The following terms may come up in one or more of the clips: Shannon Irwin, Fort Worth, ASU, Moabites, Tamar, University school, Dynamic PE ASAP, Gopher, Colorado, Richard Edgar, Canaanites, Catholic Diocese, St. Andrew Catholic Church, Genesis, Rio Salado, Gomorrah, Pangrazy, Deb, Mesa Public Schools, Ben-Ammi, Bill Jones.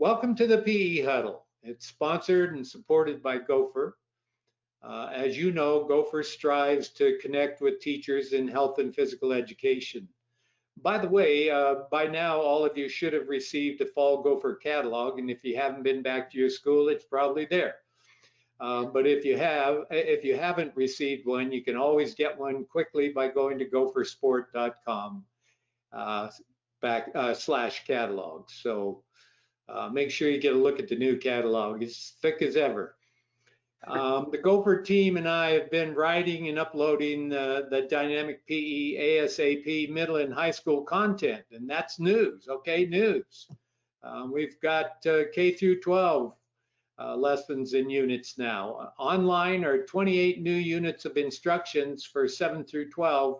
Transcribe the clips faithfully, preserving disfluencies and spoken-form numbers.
Welcome to the P E Huddle. It's sponsored and supported by Gopher. Uh, as you know, Gopher strives to connect with teachers in health and physical education. By the way, uh, by now all of you should have received a fall Gopher catalog, and if you haven't been back to your school, it's probably there. Uh, but if you have, if you haven't received one, you can always get one quickly by going to gopher sport dot com uh, back uh, slash catalog. So uh, make sure you get a look at the new catalog. It's thick as ever. Um, the Gopher team and I have been writing and uploading uh, the Dynamic P E ASAP middle and high school content, and that's news, okay, news. Um, we've got uh, K through twelve uh, lessons in units now. Online are twenty-eight new units of instructions for seven through twelve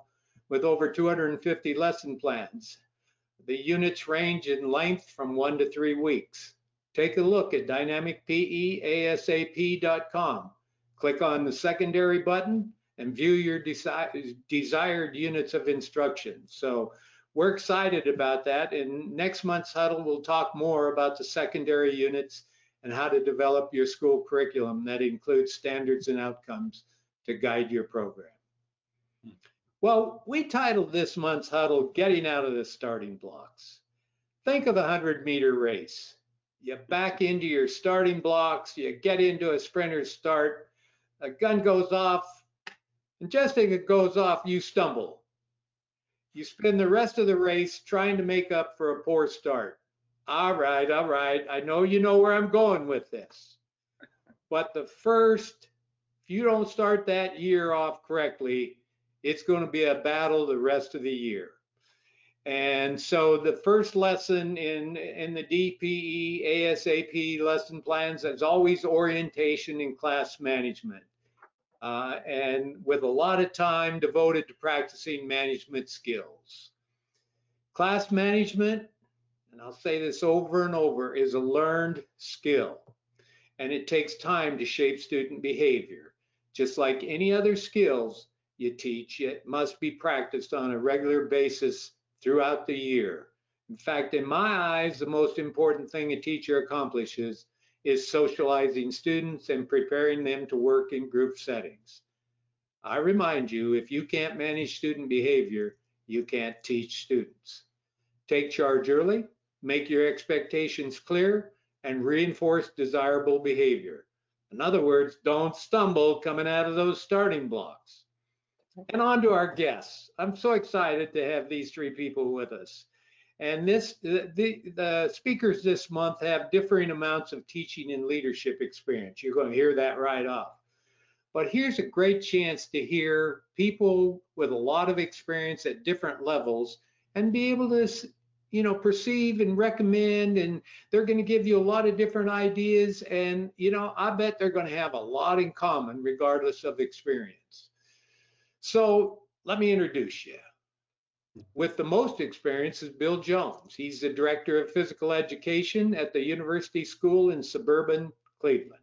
with over two hundred fifty lesson plans. The units range in length from one to three weeks. Take a look at dynamic P E A S A P dot com. Click on the secondary button and view your desi desired units of instruction. So we're excited about that. In next month's huddle, we'll talk more about the secondary units and how to develop your school curriculum that includes standards and outcomes to guide your program. Well, we titled this month's huddle, Getting Out of the Starting Blocks. Think of a hundred meter race. You back into your starting blocks, you get into a sprinter's start, a gun goes off, and just as it goes off, you stumble. You spend the rest of the race trying to make up for a poor start. All right, all right, I know you know where I'm going with this. But the first, if you don't start that year off correctly, it's going to be a battle the rest of the year. And so the first lesson in, in the D P E ASAP lesson plans is always orientation and class management. Uh, and with a lot of time devoted to practicing management skills. Class management, and I'll say this over and over, is a learned skill. And it takes time to shape student behavior. Just like any other skills you teach, it must be practiced on a regular basis throughout the year. In fact, in my eyes, the most important thing a teacher accomplishes is socializing students and preparing them to work in group settings. I remind you, if you can't manage student behavior, you can't teach students. Take charge early, make your expectations clear, and reinforce desirable behavior. In other words, don't stumble coming out of those starting blocks. And on to our guests. I'm so excited to have these three people with us. And this, the, the, the speakers this month have differing amounts of teaching and leadership experience. You're going to hear that right off. But here's a great chance to hear people with a lot of experience at different levels and be able to, you know, perceive and recommend. And they're going to give you a lot of different ideas. And, you know, I bet they're going to have a lot in common regardless of experience. So let me introduce you. With the most experience is Bill Jones. He's the Director of Physical Education at the University School in suburban Cleveland.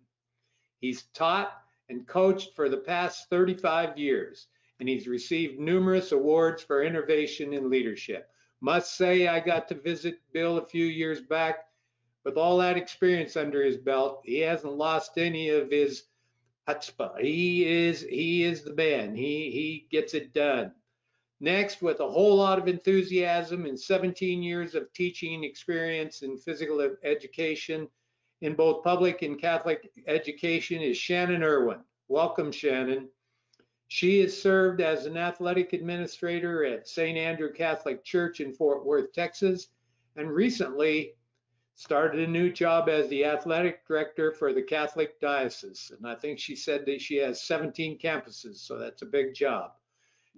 He's taught and coached for the past thirty-five years, and he's received numerous awards for innovation and leadership. Must say I got to visit Bill a few years back. With all that experience under his belt, he hasn't lost any of his chutzpah. He is he is the man. He he gets it done. Next, with a whole lot of enthusiasm and seventeen years of teaching experience in physical education in both public and Catholic education is Shannon Irwin. Welcome, Shannon. She has served as an athletic administrator at Saint Andrew Catholic Church in Fort Worth, Texas, and recently started a new job as the athletic director for the Catholic Diocese. And I think she said that she has seventeen campuses, so that's a big job.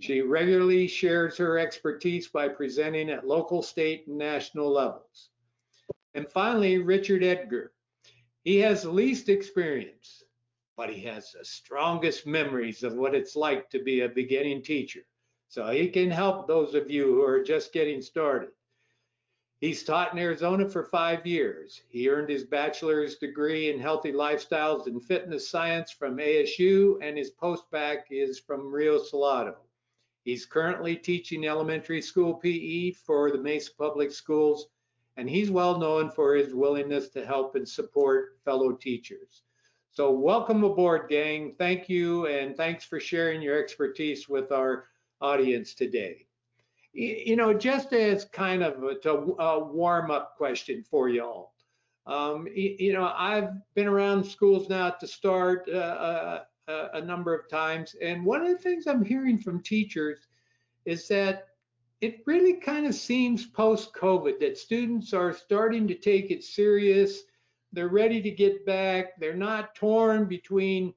She regularly shares her expertise by presenting at local, state, and national levels. And finally, Richard Edgar. He has the least experience, but he has the strongest memories of what it's like to be a beginning teacher. So he can help those of you who are just getting started. He's taught in Arizona for five years. He earned his bachelor's degree in healthy lifestyles and fitness science from A S U, and his post-bac is from Rio Salado. He's currently teaching elementary school P E for the Mesa Public Schools and he's well known for his willingness to help and support fellow teachers. So welcome aboard, gang. Thank you, and thanks for sharing your expertise with our audience today. You know, just as kind of a, a warm-up question for y'all, um, you know, I've been around schools now at the start uh, a, a number of times, and one of the things I'm hearing from teachers is that it really kind of seems post-COVID that students are starting to take it serious. They're ready to get back. They're not torn between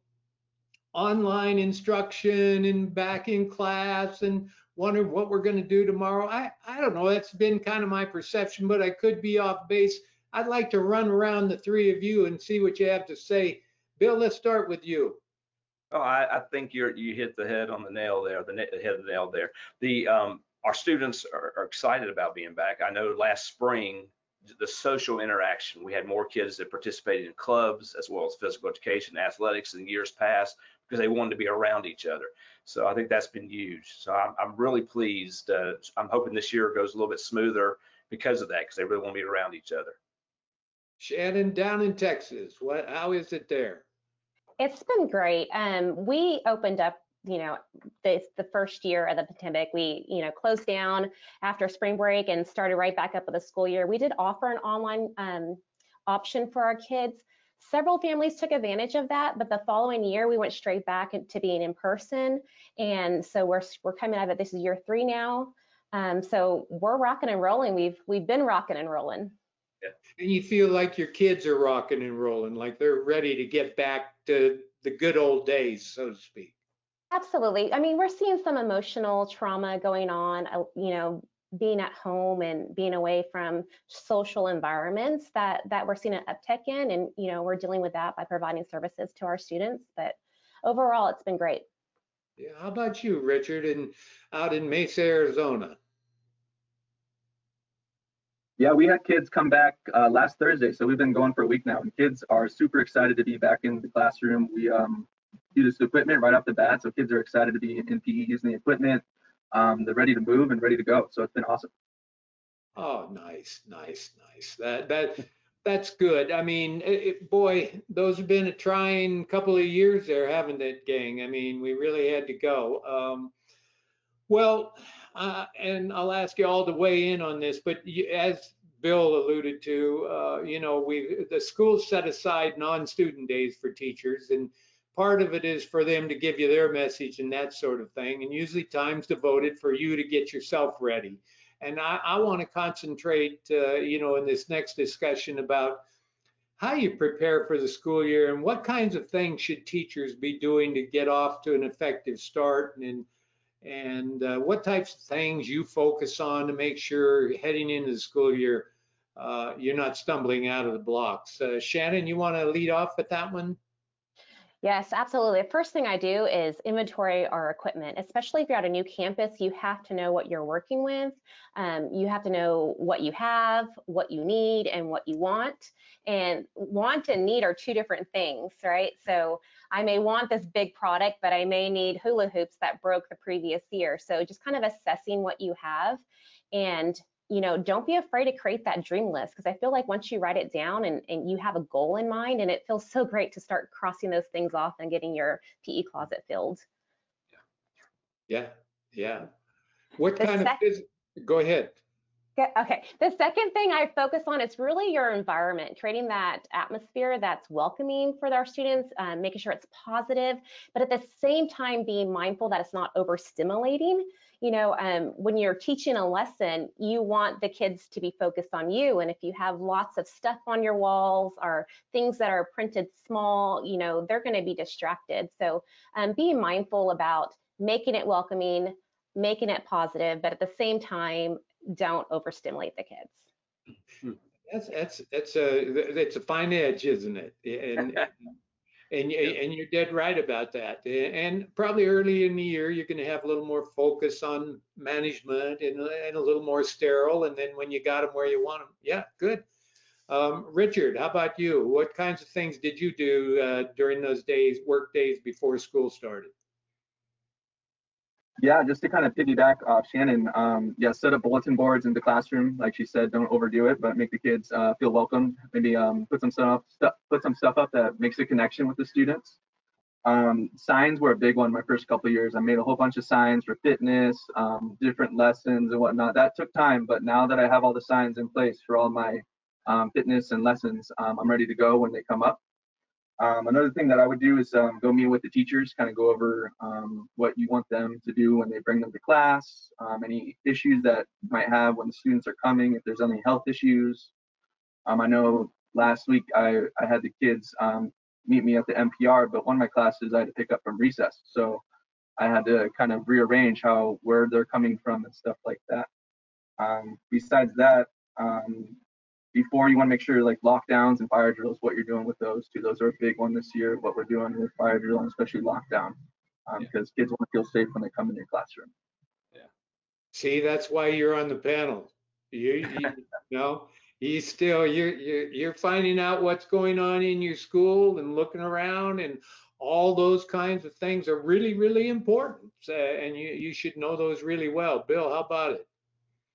online instruction and back in class and wondering what we're going to do tomorrow. I, I don't know. That's been kind of my perception, but I could be off base. I'd like to run around the three of you and see what you have to say. Bill, let's start with you. Oh, I, I think you're, you hit the head on the nail there, the, the head of the nail there. The, um, our students are, are excited about being back. I know last spring, the social interaction, we had more kids that participated in clubs as well as physical education, athletics in years past, because they wanted to be around each other. So I think that's been huge. So I'm, I'm really pleased. Uh, I'm hoping this year goes a little bit smoother because of that, because they really want to be around each other. Shannon, down in Texas, what? How is it there? It's been great. Um, we opened up, you know, the, the first year of the pandemic. We, you know, closed down after spring break and started right back up with the school year. We did offer an online um, option for our kids. Several families took advantage of that, but the following year we went straight back to being in person. And so we're, we're coming out of it. This is year three now. Um, so we're rocking and rolling. We've, we've been rocking and rolling. Yeah. And you feel like your kids are rocking and rolling, like they're ready to get back to the good old days, so to speak. Absolutely. I mean, we're seeing some emotional trauma going on, you know, being at home and being away from social environments that, that we're seeing an uptick in. And, you know, we're dealing with that by providing services to our students. But overall, it's been great. Yeah. How about you, Richard, and out in Mesa, Arizona? Yeah, we had kids come back uh, last Thursday. So we've been going for a week now, and kids are super excited to be back in the classroom. We um, use this equipment right off the bat. So kids are excited to be in P E using the equipment. Um, they're ready to move and ready to go. So it's been awesome. Oh, nice, nice, nice. That that that's good. I mean, it, boy, those have been a trying couple of years there, haven't it, gang? I mean, we really had to go. Um, well, uh, and I'll ask you all to weigh in on this, but you, as Bill alluded to, uh, you know, we the school set aside non-student days for teachers, and part of it is for them to give you their message and that sort of thing, and usually time's devoted for you to get yourself ready. And I, I want to concentrate, uh, you know, in this next discussion about how you prepare for the school year and what kinds of things should teachers be doing to get off to an effective start, and and uh, what types of things you focus on to make sure heading into the school year uh, you're not stumbling out of the blocks. Uh, Shannon, you want to lead off with that one? Yes, absolutely. The first thing I do is inventory our equipment, especially if you're at a new campus. You have to know what you're working with. Um, you have to know what you have, what you need, and what you want. And want and need are two different things, right? So I may want this big product, but I may need hula hoops that broke the previous year. So just kind of assessing what you have, and you know, don't be afraid to create that dream list, because I feel like once you write it down and, and you have a goal in mind, and it feels so great to start crossing those things off and getting your P E closet filled. Yeah, yeah. What the kind of, is, go ahead. Okay, the second thing I focus on is really your environment, creating that atmosphere that's welcoming for our students, um, making sure it's positive, but at the same time being mindful that it's not overstimulating. You know, um, when you're teaching a lesson, you want the kids to be focused on you. And if you have lots of stuff on your walls or things that are printed small, you know, they're going to be distracted. So um, be mindful about making it welcoming, making it positive, but at the same time, don't overstimulate the kids. That's that's that's a that's a fine edge, isn't it? And, And, and you're dead right about that. And probably early in the year, you're going to have a little more focus on management and, and a little more sterile. And then when you got them where you want them, yeah, good. Um, Richard, how about you? What kinds of things did you do uh, during those days, work days before school started? Yeah, just to kind of piggyback off Shannon, um, yeah, set up bulletin boards in the classroom. Like she said, don't overdo it, but make the kids uh, feel welcome. Maybe um, put some stuff, stuff, put some stuff up that makes a connection with the students. Um, signs were a big one my first couple of years. I made a whole bunch of signs for fitness, um, different lessons and whatnot. That took time, but now that I have all the signs in place for all my um, fitness and lessons, um, I'm ready to go when they come up. Um, another thing that I would do is um, go meet with the teachers, kind of go over um, what you want them to do when they bring them to class, um, any issues that you might have when the students are coming, if there's any health issues. Um, I know last week I, I had the kids um, meet me at the M P R, but one of my classes I had to pick up from recess. So I had to kind of rearrange how, where they're coming from and stuff like that. Um, besides that, um, before you want to make sure like lockdowns and fire drills, what you're doing with those two. Those are a big one this year, what we're doing with fire drill and especially lockdown, um, yeah. because kids want to feel safe when they come in your classroom. Yeah. See, that's why you're on the panel. You, you, you know, you still, you're, you're, you're finding out what's going on in your school and looking around, and all those kinds of things are really, really important. Uh, and you, you should know those really well. Bill, how about it?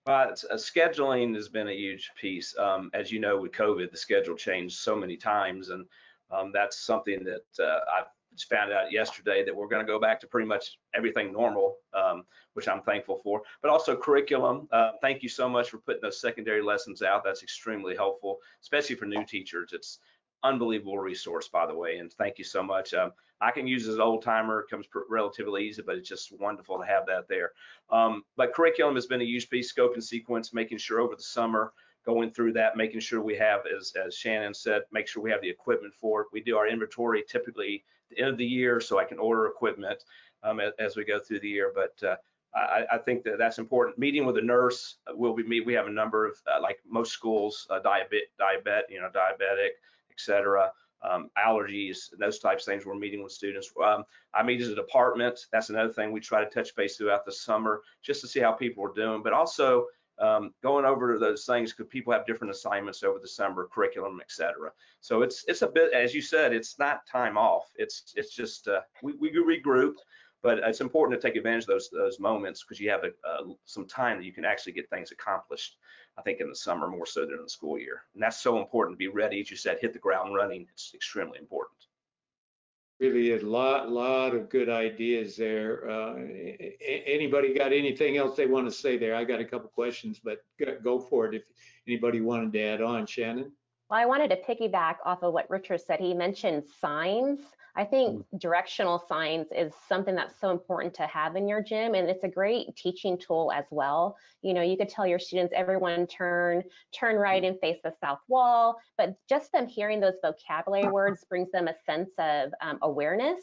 Well, it's, uh, scheduling has been a huge piece. Um, as you know, with COVID, the schedule changed so many times, and um, that's something that uh, I just found out yesterday, that we're going to go back to pretty much everything normal, um, which I'm thankful for. But also curriculum. Uh, thank you so much for putting those secondary lessons out. That's extremely helpful, especially for new teachers. It's unbelievable resource, by the way, and thank you so much. Um, I can use it as an old timer. It comes relatively easy, but it's just wonderful to have that there. Um, but curriculum has been a huge piece, scope and sequence, making sure over the summer, going through that, making sure we have, as, as Shannon said, make sure we have the equipment for it. We do our inventory typically at the end of the year, so I can order equipment um, as we go through the year. But uh, I, I think that that's important. Meeting with a nurse, we'll be meet. We have a number of, uh, like most schools, uh, diabet, diabet, you know, diabetic, et cetera, um, allergies, those types of things. We're meeting with students. Um, I meet as a department. That's another thing we try to touch base throughout the summer, just to see how people are doing, but also um, going over those things, because people have different assignments over the summer, curriculum, et cetera. So it's it's a bit, as you said, it's not time off. It's it's just uh, we we regroup, but it's important to take advantage of those those moments, because you have a, uh, some time that you can actually get things accomplished. I think in the summer more so than in the school year. And that's so important to be ready. As you said, hit the ground running. It's extremely important. Really a lot, lot of good ideas there. Uh, anybody got anything else they want to say there? I got a couple questions, but go for it if anybody wanted to add on. Shannon? Well, I wanted to piggyback off of what Richard said. He mentioned signs. I think directional signs is something that's so important to have in your gym, and it's a great teaching tool as well. You know, you could tell your students, everyone turn, turn right and face the south wall, but just them hearing those vocabulary words brings them a sense of um, awareness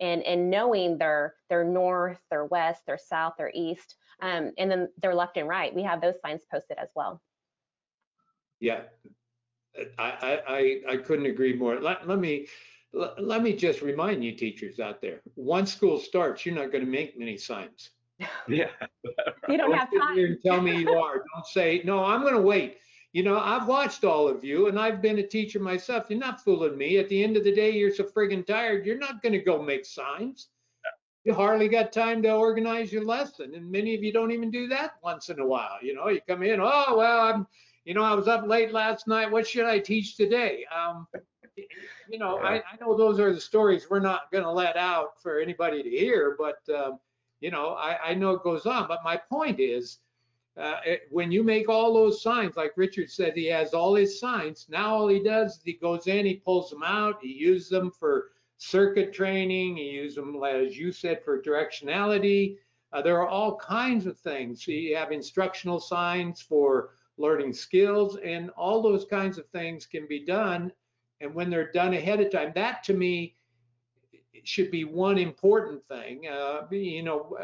and, and knowing their, their north, their west, their south, their east, um, and then their left and right. We have those signs posted as well. Yeah. I, I, I couldn't agree more. Let, let me let me just remind you teachers out there, once school starts, you're not going to make many signs. Yeah. You don't, don't have time. Here and tell me you are. Don't say, no, I'm going to wait. You know, I've watched all of you, and I've been a teacher myself. You're not fooling me. At the end of the day, you're so friggin' tired. You're not going to go make signs. You hardly got time to organize your lesson, and many of you don't even do that once in a while. You know, you come in, oh, well, I'm... You know, I was up late last night. What should I teach today? Um, you know, yeah. I, I know those are the stories we're not going to let out for anybody to hear, but, um, you know, I, I know it goes on. But my point is, uh, it, when you make all those signs, like Richard said, he has all his signs. Now all he does is he goes in, he pulls them out, he uses them for circuit training, he uses them, as you said, for directionality. Uh, there are all kinds of things. So you have instructional signs for learning skills, and all those kinds of things can be done, and when they're done ahead of time, that to me should be one important thing. Uh, you know,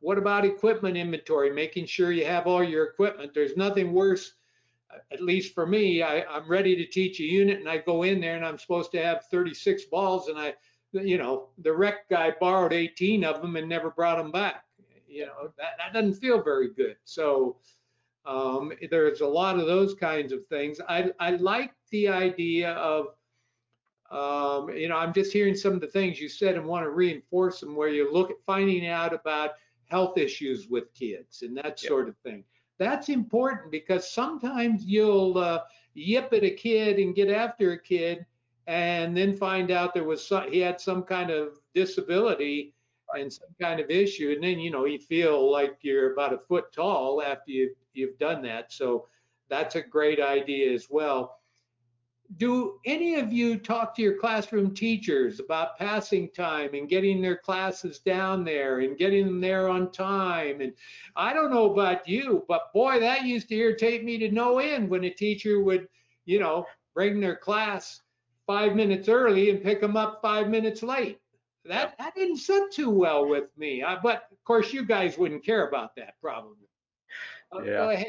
what about equipment inventory, making sure you have all your equipment? There's nothing worse, at least for me, I, I'm ready to teach a unit, and I go in there and I'm supposed to have thirty-six balls, and I, you know, the rec guy borrowed eighteen of them and never brought them back. You know, that, that doesn't feel very good. So Um, there's a lot of those kinds of things. I, I like the idea of, um, you know, I'm just hearing some of the things you said and want to reinforce them, where you look at finding out about health issues with kids and that yep. sort of thing. That's important, because sometimes you'll uh, yip at a kid and get after a kid and then find out there was some, he had some kind of disability right. and some kind of issue, and then you know you feel like you're about a foot tall after you've, you've done that. So that's a great idea as well. Do any of you talk to your classroom teachers about passing time and getting their classes down there and getting them there on time? And I don't know about you, but boy, that used to irritate me to no end when a teacher would, you know, bring their class five minutes early and pick them up five minutes late. That, that didn't sit too well with me. I, but of course, you guys wouldn't care about that probably. Uh, yeah. Go ahead.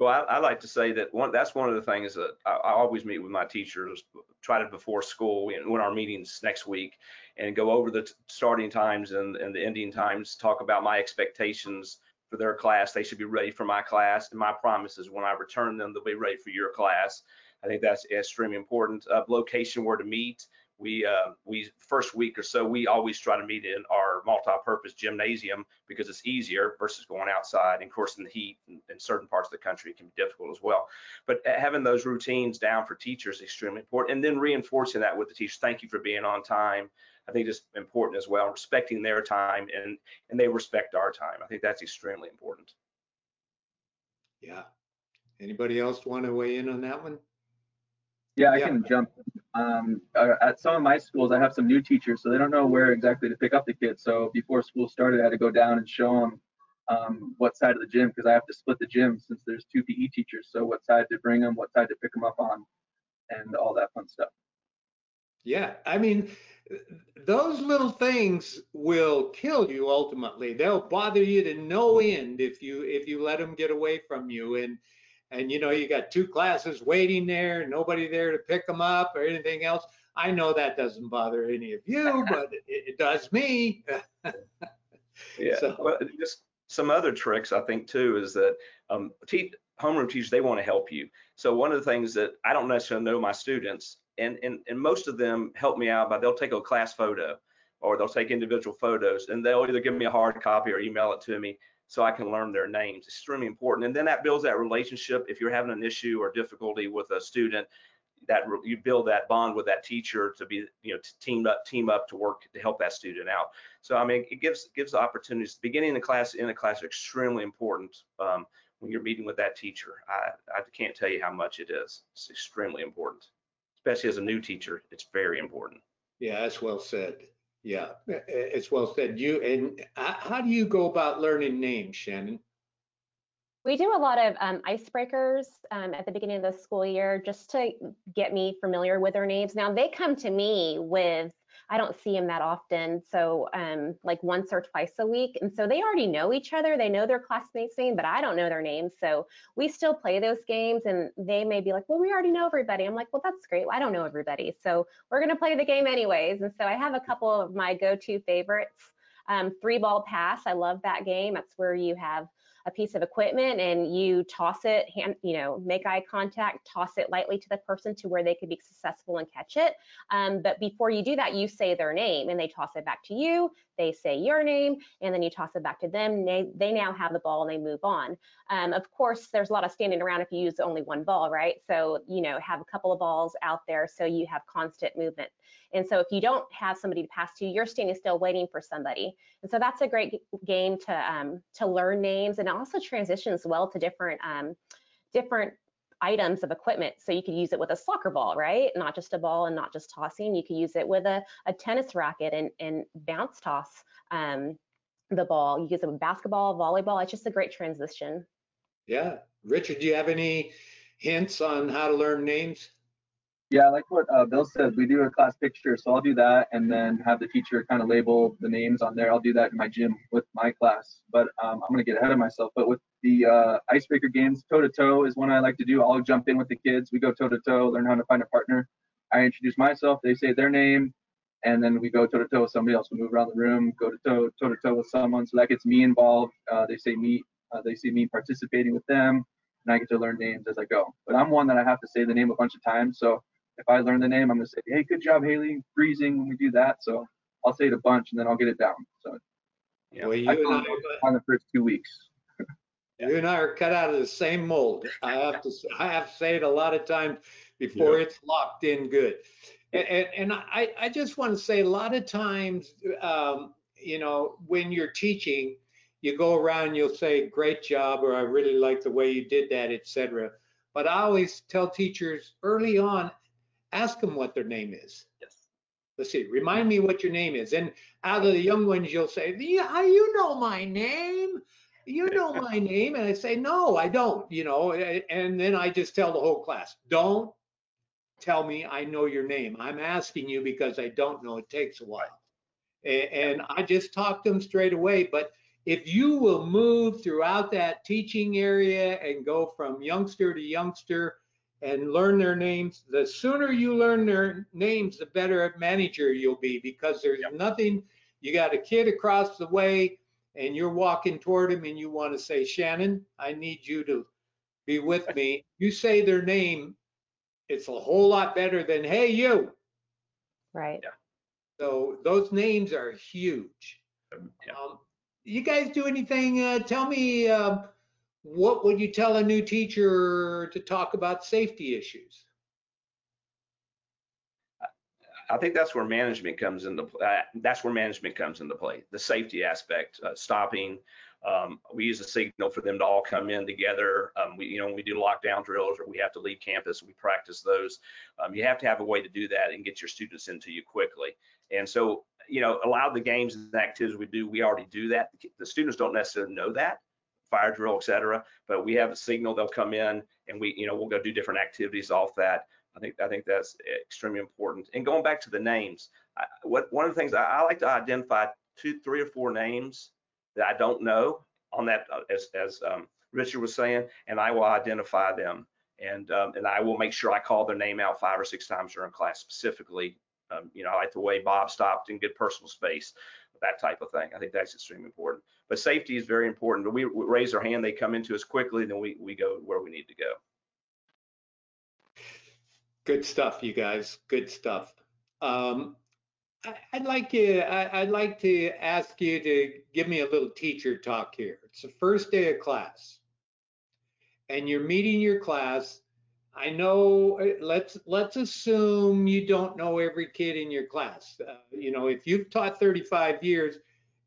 Well, I, I like to say that one, that's one of the things that I, I always meet with my teachers, try to before school, and when our meeting's next week, and go over the t starting times and, and the ending times, talk about my expectations for their class. They should be ready for my class, and my promise is when I return them, they'll be ready for your class. I think that's extremely important. Uh, location where to meet. We uh, we first week or so, we always try to meet in our multi-purpose gymnasium because it's easier versus going outside. And of course, in the heat in, in certain parts of the country, it can be difficult as well. But having those routines down for teachers is extremely important. And then reinforcing that with the teachers. Thank you for being on time. I think it's important as well, respecting their time, and and they respect our time. I think that's extremely important. Yeah. Anybody else want to weigh in on that one? Yeah, I yeah. can jump. Um, at some of my schools, I have some new teachers, so they don't know where exactly to pick up the kids. So before school started, I had to go down and show them um, what side of the gym, because I have to split the gym since there's two P E teachers. So what side to bring them, what side to pick them up on, and all that fun stuff. Yeah, I mean, those little things will kill you ultimately. They'll bother you to no end if you if you let them get away from you. And And you know, you got two classes waiting there, nobody there to pick them up or anything else. I know that doesn't bother any of you, but it, it does me. Yeah. So. Well, just some other tricks I think too is that um, te homeroom teachers, they want to help you. So one of the things that I don't necessarily know my students, and and and most of them help me out by they'll take a class photo, or they'll take individual photos, and they'll either give me a hard copy or email it to me, so I can learn their names. It's extremely important. And then that builds that relationship. If you're having an issue or difficulty with a student, that you build that bond with that teacher to be, you know, to team up, team up to work to help that student out. So I mean, it gives gives opportunities. Beginning the class, end of class, are extremely important um, when you're meeting with that teacher. I I can't tell you how much it is. It's extremely important, especially as a new teacher. It's very important. Yeah, that's well said. Yeah, it's well said. You and how do you go about learning names, Shannon? We do a lot of um, icebreakers um, at the beginning of the school year, just to get me familiar with their names. Now they come to me with, I don't see them that often, so um, like once or twice a week, and so they already know each other. They know their classmates' name, but I don't know their names, so we still play those games. And they may be like, "Well, we already know everybody." I'm like, "Well, that's great. I don't know everybody, so we're gonna play the game anyways." And so I have a couple of my go-to favorites. Um, three ball pass. I love that game. That's where you have a piece of equipment and you toss it, hand, you know, make eye contact, toss it lightly to the person to where they could be successful and catch it. Um, but before you do that, you say their name and they toss it back to you. They say your name and then you toss it back to them. They, they now have the ball and they move on. Um, of course, there's a lot of standing around if you use only one ball, right? So, you know, have a couple of balls out there so you have constant movement. And so if you don't have somebody to pass to, you're standing still waiting for somebody. And so that's a great game to um, to learn names, and also transitions well to different um, different items of equipment. So you could use it with a soccer ball, right? Not just a ball and not just tossing. You could use it with a, a tennis racket and, and bounce toss um, the ball. You could use it with basketball, volleyball. It's just a great transition. Yeah. Richard, do you have any hints on how to learn names? Yeah, like what uh, Bill said, we do a class picture, so I'll do that and then have the teacher kind of label the names on there. I'll do that in my gym with my class, but um, I'm going to get ahead of myself. But with the uh, icebreaker games, toe-to-toe is one I like to do. I'll jump in with the kids. We go toe-to-toe, learn how to find a partner. I introduce myself, they say their name, and then we go toe-to-toe with somebody else. We move around the room, go toe-to-toe, toe-to-toe with someone, so that gets me involved. Uh, they say me, uh, they see me participating with them, and I get to learn names as I go. But I'm one that I have to say the name a bunch of times, so if I learn the name, I'm going to say, hey, good job, Haley, freezing, when we do that. So I'll say it a bunch and then I'll get it down. So Yeah. Well, you I and I on the first two weeks. You and I are cut out of the same mold. I have to, I have to say it a lot of times before yeah. it's locked in good. And, and, and I, I just want to say a lot of times, um, you know, when you're teaching, you go around, you'll say, great job, or I really like the way you did that, et cetera. But I always tell teachers early on, ask them what their name is. Yes. Let's see, remind me what your name is. And out of the young ones, you'll say, yeah, you know my name. You know my name. And I say, no, I don't, you know. And then I just tell the whole class, don't tell me I know your name. I'm asking you because I don't know. It takes a while. And I just talk to them straight away. But if you will move throughout that teaching area and go from youngster to youngster and learn their names, the sooner you learn their names, the better manager you'll be, because there's yep. nothing. You got a kid across the way and you're walking toward him and you want to say, Shannon, I need you to be with me. You say their name, it's a whole lot better than, hey, you. Right. Yeah. So those names are huge. Yeah. Um, you guys do anything? Uh, tell me, uh, what would you tell a new teacher to talk about safety issues? I think that's where management comes into play. That's where management comes into play. The safety aspect, uh, stopping. Um, we use a signal for them to all come in together. Um, we, you know, when we do lockdown drills or we have to leave campus, we practice those. Um, you have to have a way to do that and get your students into you quickly. And so, you know, a lot of the games and activities we do, we already do that. The students don't necessarily know that, fire drill, et cetera, but we have a signal, they'll come in and we, you know, we'll go do different activities off that. I think, I think that's extremely important. And going back to the names, I, what, one of the things I, I like to identify two, three or four names that I don't know on that, as, as um, Richard was saying, and I will identify them. And, um, and I will make sure I call their name out five or six times during class specifically. Um, you know, I like the way Bob stopped in good personal space, that type of thing. I think that's extremely important. But safety is very important. We, we raise our hand, they come into us quickly, then we, we go where we need to go. Good stuff, you guys. Good stuff. Um, I, I'd like you, I, I'd like to ask you to give me a little teacher talk here. It's the first day of class, and you're meeting your class. I know, let's let's assume you don't know every kid in your class. Uh, you know, if you've taught thirty-five years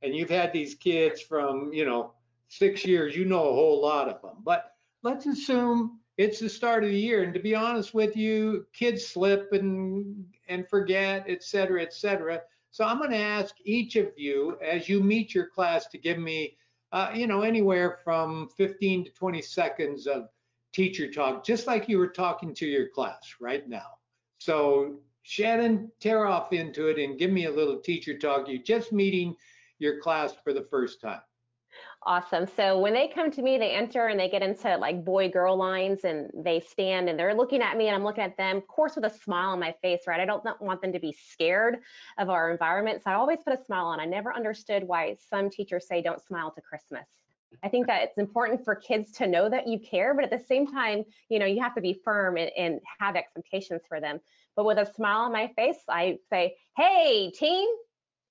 and you've had these kids from, you know, six years, you know a whole lot of them. But let's assume it's the start of the year. And to be honest with you, kids slip and, and forget, et cetera, et cetera. So I'm going to ask each of you, as you meet your class, to give me, uh, you know, anywhere from fifteen to twenty seconds of teacher talk, just like you were talking to your class right now. So Shannon, tear off into it and give me a little teacher talk. You're just meeting your class for the first time. Awesome. So when they come to me, they enter and they get into like boy-girl lines and they stand and they're looking at me and I'm looking at them, of course, with a smile on my face, right? I don't want them to be scared of our environment. So I always put a smile on. I never understood why some teachers say don't smile to Christmas. I think that it's important for kids to know that you care, but at the same time, you know, you have to be firm and, and have expectations for them. But with a smile on my face, I say, hey, team,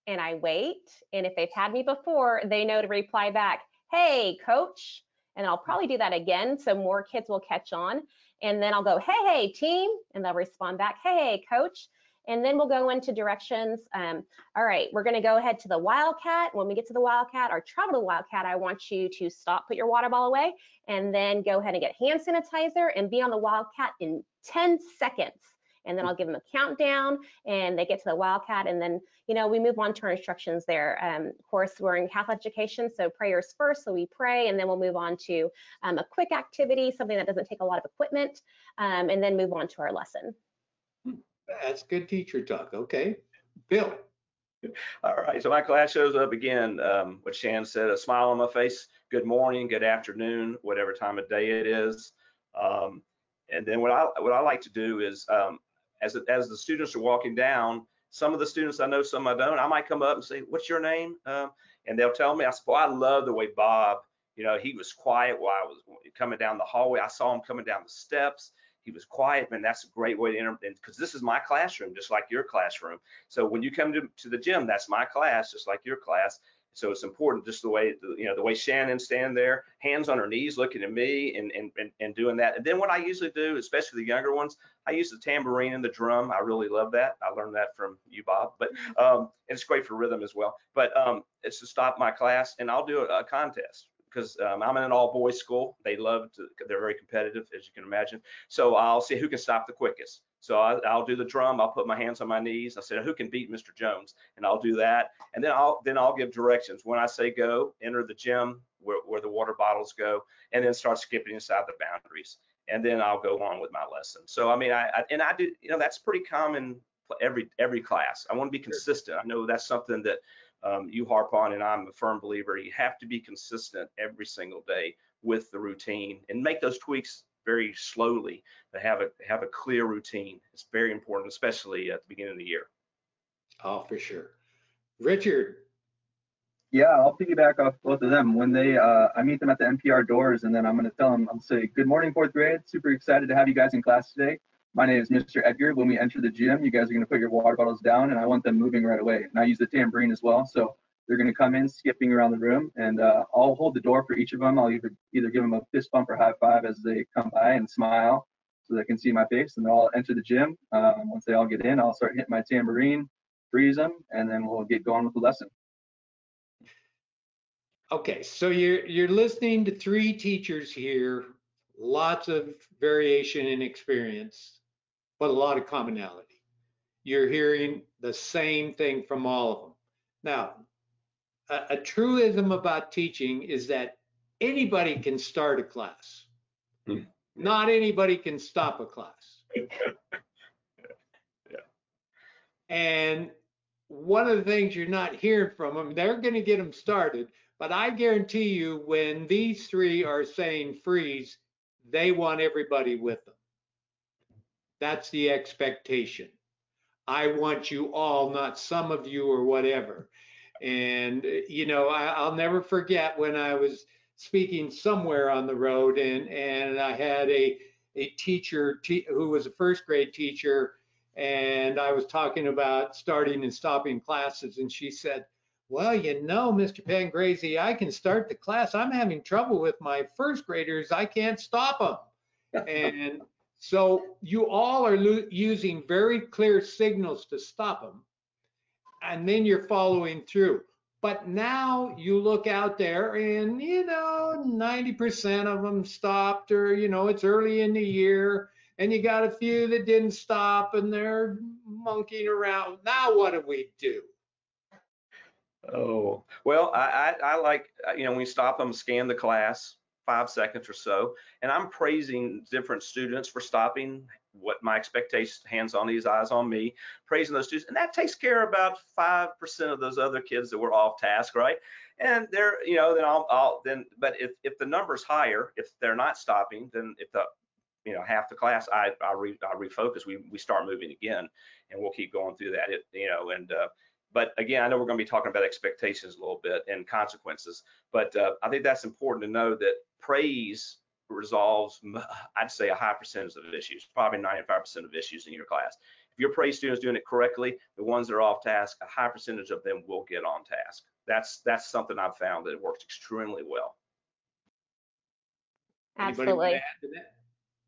and I wait. And if they've had me before, they know to reply back, hey, coach, and I'll probably do that again so more kids will catch on. And then I'll go, hey, hey, team, and they'll respond back, hey, coach. And then we'll go into directions. Um, all right, we're gonna go ahead to the Wildcat. When we get to the Wildcat or travel to the Wildcat, I want you to stop, put your water bottle away, and then go ahead and get hand sanitizer and be on the Wildcat in ten seconds. And then I'll give them a countdown and they get to the Wildcat. And then, you know, we move on to our instructions there. Um, of course, we're in Catholic education, so prayers first, so we pray, and then we'll move on to um, a quick activity, something that doesn't take a lot of equipment, um, and then move on to our lesson. That's good teacher talk. Okay, Bill. All right, so my class shows up again. Um, what Shan said, a smile on my face. Good morning, good afternoon, whatever time of day it is. Um, and then what I what I like to do is, um, as as the students are walking down, some of the students I know, some I don't. I might come up and say, "What's your name?" Um, and they'll tell me. I said, "Well, I love the way Bob. You know, he was quiet while I was coming down the hallway. I saw him coming down the steps." He was quiet, man. That's a great way to enter, because this is my classroom, just like your classroom. So when you come to, to the gym, that's my class, just like your class. So it's important, just the way, you know, the way Shannon stand there, hands on her knees, looking at me and, and, and, and doing that. And then what I usually do, especially the younger ones, I use the tambourine and the drum. I really love that. I learned that from you, Bob, but um, it's great for rhythm as well. But um, it's to stop my class, and I'll do a, a contest, because um, I'm in an all boys school. They love to, they're very competitive, as you can imagine. So I'll see who can stop the quickest. So I, I'll do the drum. I'll put my hands on my knees. I said, who can beat Mister Jones? And I'll do that. And then I'll then I'll give directions. When I say go, enter the gym where, where the water bottles go, and then start skipping inside the boundaries. And then I'll go on with my lesson. So, I mean, I, I and I do, you know, that's pretty common for every, every class. I want to be consistent. I know that's something that Um, you harp on, and I'm a firm believer. You have to be consistent every single day with the routine, and make those tweaks very slowly. To have a have a clear routine. It's very important, especially at the beginning of the year. Oh, for sure. Richard. Yeah, I'll piggyback off both of them. When they, uh, I meet them at the N P R doors, and then I'm going to tell them, I'll say, "Good morning, fourth grade. Super excited to have you guys in class today. My name is Mister Edgar. When we enter the gym, you guys are going to put your water bottles down, and I want them moving right away." And I use the tambourine as well. So they're going to come in skipping around the room, and uh, I'll hold the door for each of them. I'll either, either give them a fist bump or high five as they come by and smile so they can see my face, and they'll all enter the gym. Um, once they all get in, I'll start hitting my tambourine, freeze them, and then we'll get going with the lesson. Okay, so you're, you're listening to three teachers here, lots of variation in experience, but a lot of commonality. You're hearing the same thing from all of them. Now, a, a truism about teaching is that anybody can start a class. Hmm. Not anybody can stop a class. Yeah. And one of the things you're not hearing from them, they're going to get them started, but I guarantee you, when these three are saying freeze, they want everybody with them. That's the expectation. I want you all, not some of you or whatever. And, you know, I, I'll never forget when I was speaking somewhere on the road, and, and I had a, a teacher te- who was a first grade teacher, and I was talking about starting and stopping classes, and she said, "Well, you know, Mister Pangrazy, I can start the class. I'm having trouble with my first graders. I can't stop them." And so you all are using very clear signals to stop them, and then you're following through. But now you look out there, and, you know, ninety percent of them stopped, or, you know, it's early in the year, and you got a few that didn't stop, and they're monkeying around. Now what do we do? Oh, well, I, I, I like, you know, when we stop them, scan the class, five seconds or so, and I'm praising different students for stopping, what my expectations, hands on these, eyes on me, praising those students. And that takes care of about five percent of those other kids that were off task, right? And they're, you know, then I'll, I'll then, but if, if the number's higher, if they're not stopping, then if the, you know, half the class, I, I, re, I refocus, we, we start moving again, and we'll keep going through that, it, you know, and, uh, but again, I know we're going to be talking about expectations a little bit and consequences, but uh, I think that's important to know that praise resolves, I'd say, a high percentage of issues, probably ninety-five percent of issues in your class. If your praise student is doing it correctly, the ones that are off task, a high percentage of them will get on task. That's that's something I've found that works extremely well. Absolutely.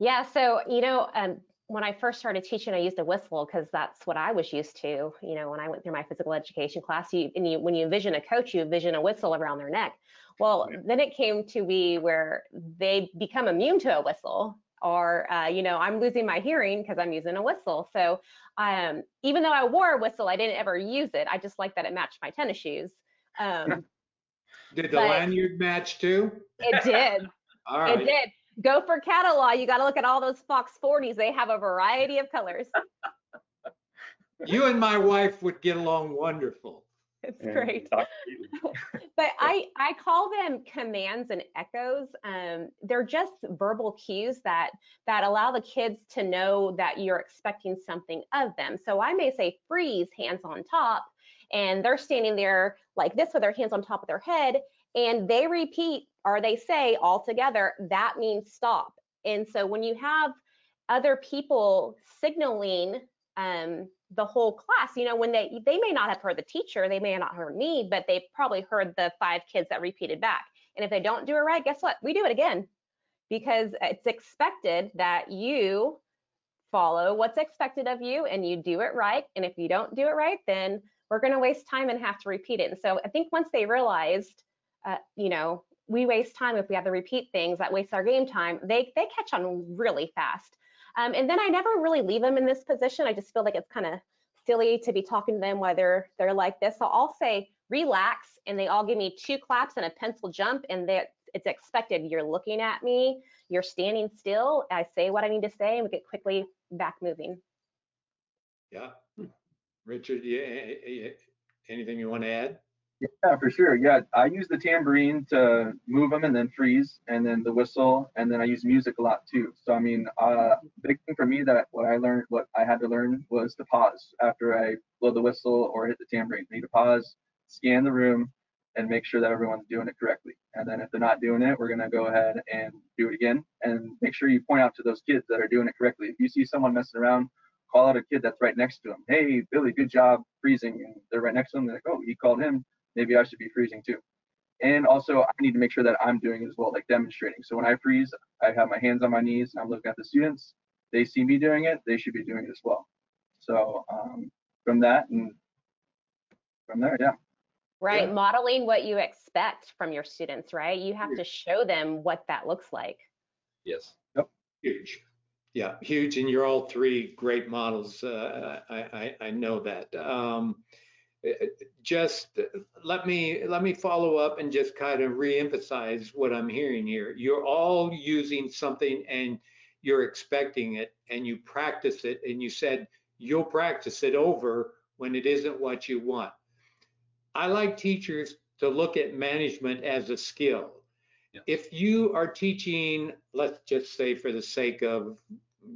Yeah, so, you know, um, when I first started teaching, I used a whistle because that's what I was used to. You know, when I went through my physical education class, you, and you, when you envision a coach, you envision a whistle around their neck. Well, yeah. Then it came to me where they become immune to a whistle, or, uh, you know, I'm losing my hearing because I'm using a whistle. So um, even though I wore a whistle, I didn't ever use it. I just liked that it matched my tennis shoes. Um, did the lanyard match too? It did. All right. It did. Gopher catalog, you got to look at all those Fox forties. They have a variety of colors. You and my wife would get along wonderful. It's great. But I, I call them commands and echoes. Um, they're just verbal cues that, that allow the kids to know that you're expecting something of them. So I may say, freeze, hands on top, and they're standing there like this with their hands on top of their head, and they repeat, or they say all together, that means stop. And so when you have other people signaling um, the whole class. You know, when they, they may not have heard the teacher, they may not have heard me, but they probably heard the five kids that repeated back. And if they don't do it right, guess what? We do it again, because it's expected that you follow what's expected of you and you do it right. And if you don't do it right, then we're going to waste time and have to repeat it. And so I think once they realized, uh, you know, we waste time if we have to repeat things, that wastes our game time, they, they catch on really fast. Um, and then I never really leave them in this position. I just feel like it's kind of silly to be talking to them while they're, they're like this. So I'll say, relax, and they all give me two claps and a pencil jump, and they, it's expected. You're looking at me, you're standing still, I say what I need to say, and we get quickly back moving. Yeah. Richard, yeah, anything you want to add? Yeah, for sure. Yeah, I use the tambourine to move them and then freeze, and then the whistle, and then I use music a lot too. So I mean, uh, big thing for me that what I learned, what I had to learn was to pause after I blow the whistle or hit the tambourine. I need to pause, scan the room, and make sure that everyone's doing it correctly. And then if they're not doing it, we're gonna go ahead and do it again. And make sure you point out to those kids that are doing it correctly. If you see someone messing around, call out a kid that's right next to him. Hey, Billy, good job freezing. And they're right next to him. They're like, oh, he called him. Maybe I should be freezing too. And also, I need to make sure that I'm doing it as well, like demonstrating. So when I freeze, I have my hands on my knees and I'm looking at the students. They see me doing it. They should be doing it as well. So um, from that and from there, yeah. Right, yeah. Modeling what you expect from your students, right? You have huge. to show them what that looks like. Yes, yep. Huge. Yeah, huge, and you're all three great models. Uh, I, I, I know that. Um, just let me let me follow up and just kind of reemphasize what I'm hearing here. You're all using something and you're expecting it, and you practice it, and you said you'll practice it over when it isn't what you want. I like teachers to look at management as a skill. Yeah. If you are teaching, let's just say for the sake of,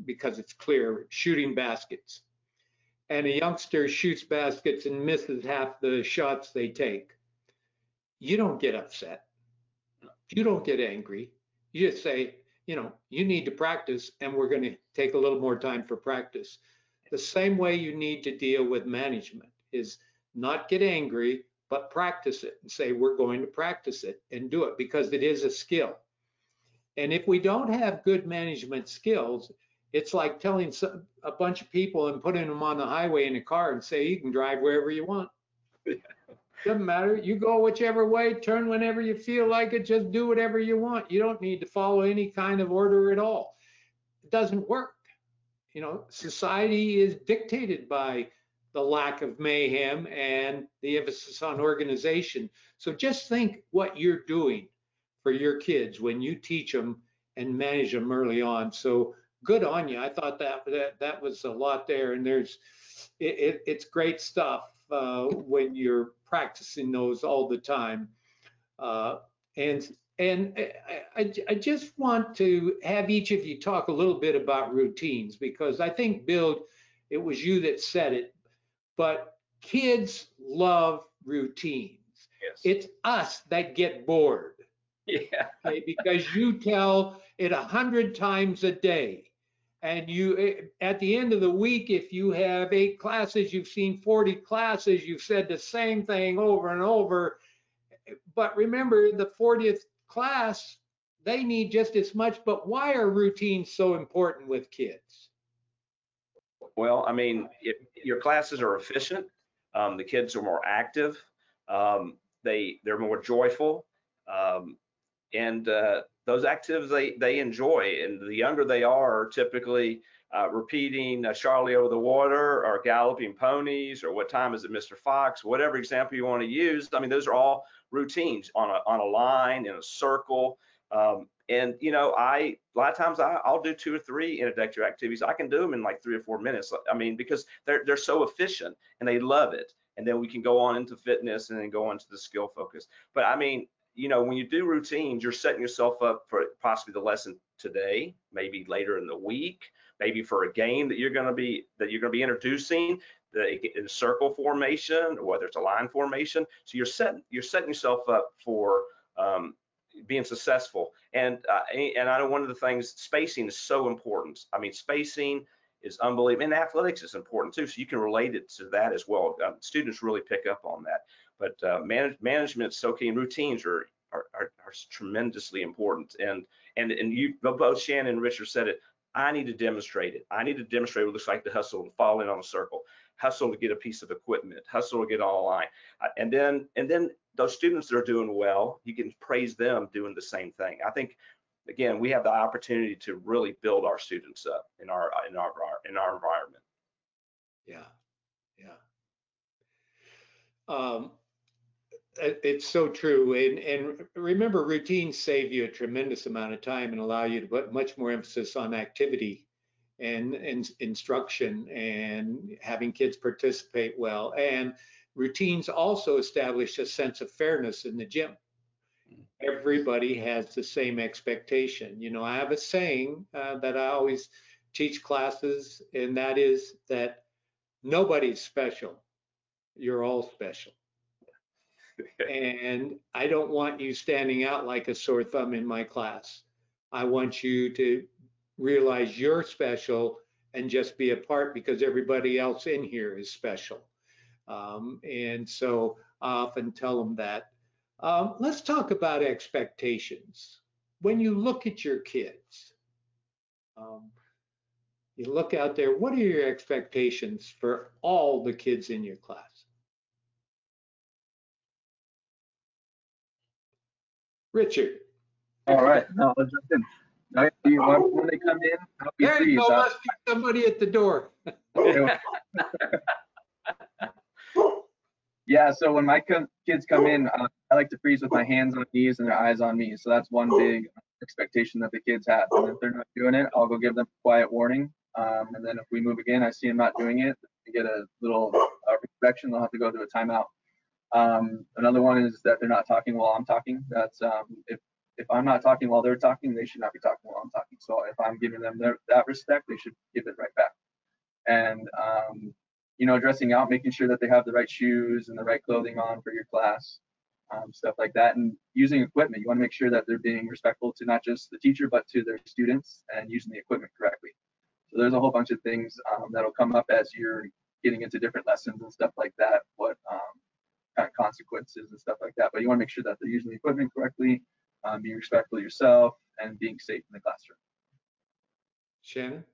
because it's clear, shooting baskets, and a youngster shoots baskets and misses half the shots they take, you don't get upset. You don't get angry. You just say, you know, you need to practice, and we're going to take a little more time for practice. The same way you need to deal with management is not get angry, but practice it and say, we're going to practice it and do it, because it is a skill. And if we don't have good management skills, it's like telling some, a bunch of people and putting them on the highway in a car and say, you can drive wherever you want. Doesn't matter. You go whichever way, turn whenever you feel like it, just do whatever you want. You don't need to follow any kind of order at all. It doesn't work. You know, society is dictated by the lack of mayhem and the emphasis on organization. So just think what you're doing for your kids when you teach them and manage them early on. So good on you. I thought that that, that was a lot there, and there's it, it, it's great stuff uh, when you're practicing those all the time. Uh, and and I, I, I just want to have each of you talk a little bit about routines, because I think, Bill, it was you that said it, but kids love routines. Yes. It's us that get bored. Yeah. Okay? Because you tell it a hundred times a day. And you, at the end of the week, if you have eight classes, you've seen forty classes, you've said the same thing over and over. But remember, the fortieth class, they need just as much. But why are routines so important with kids? Well, I mean, it, your classes are efficient. Um, the kids are more active. Um, they they're more joyful, um, and uh, those activities they they enjoy. And the younger they are, typically uh, repeating uh, Charlie over the water, or galloping ponies, or what time is it, Mister Fox? Whatever example you want to use. I mean, those are all routines on a on a line, in a circle. Um, And, you know, I, a lot of times I, I'll do two or three introductory activities. I can do them in like three or four minutes. I mean, because they're, they're so efficient and they love it. And then we can go on into fitness and then go on to the skill focus. But I mean, you know, when you do routines, you're setting yourself up for possibly the lesson today, maybe later in the week, maybe for a game that you're going to be, that you're going to be introducing the, in circle formation, or whether it's a line formation. So you're setting, you're setting yourself up for, um, being successful. And uh, and I know one of the things, spacing is so important. I mean, spacing is unbelievable. And athletics is important too, so you can relate it to that as well. Um, students really pick up on that. But uh, manage, management, soaking routines are are, are are tremendously important. And and and you both Shannon and Richard said it. I need to demonstrate it. I need to demonstrate what it looks like to hustle and fall in on a circle, hustle to get a piece of equipment, hustle to get online, and then and then those students that are doing well, you can praise them doing the same thing. I think. Again, we have the opportunity to really build our students up in our in our in our environment. Yeah, yeah. Um, it, it's so true, and and remember, routines save you a tremendous amount of time and allow you to put much more emphasis on activity and and instruction and having kids participate well. And routines also establish a sense of fairness in the gym. Everybody has the same expectation. You know, I have a saying uh, that I always teach classes, and that is that nobody's special. You're all special. And I don't want you standing out like a sore thumb in my class. I want you to realize you're special and just be a part, because everybody else in here is special. Um, and so I often tell them that. Um, let's talk about expectations. When you look at your kids, um, you look out there, what are your expectations for all the kids in your class? Richard. All right, now I'll jump in. You want, when they come in, I'll be there you go, must be somebody at the door. Yeah, so when my com kids come in, uh, I like to freeze with my hands on my knees and their eyes on me. So that's one big expectation that the kids have. And if they're not doing it, I'll go give them a quiet warning. Um, and then if we move again, I see them not doing it, they get a little uh, reflection. They'll have to go to a timeout. Um, another one is that they're not talking while I'm talking. That's um, if if I'm not talking while they're talking, they should not be talking while I'm talking. So if I'm giving them their, that respect, they should give it right back. And um, you know, dressing out, making sure that they have the right shoes and the right clothing on for your class, um, stuff like that. And using equipment, you want to make sure that they're being respectful to not just the teacher, but to their students and using the equipment correctly. So there's a whole bunch of things um, that'll come up as you're getting into different lessons and stuff like that, what um, kind of consequences and stuff like that. But you want to make sure that they're using the equipment correctly, um, being respectful of yourself, and being safe in the classroom. Shannon?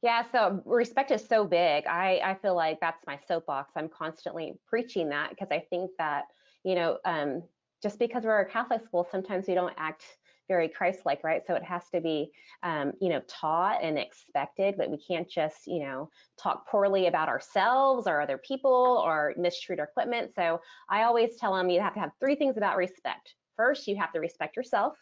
Yeah, so respect is so big. I, I feel like that's my soapbox. I'm constantly preaching that because I think that, you know, um, just because we're a Catholic school, sometimes we don't act very Christ-like, right? So it has to be, um, you know, taught and expected, but we can't just, you know, talk poorly about ourselves or other people or mistreat our equipment. So I always tell them you have to have three things about respect. First, you have to respect yourself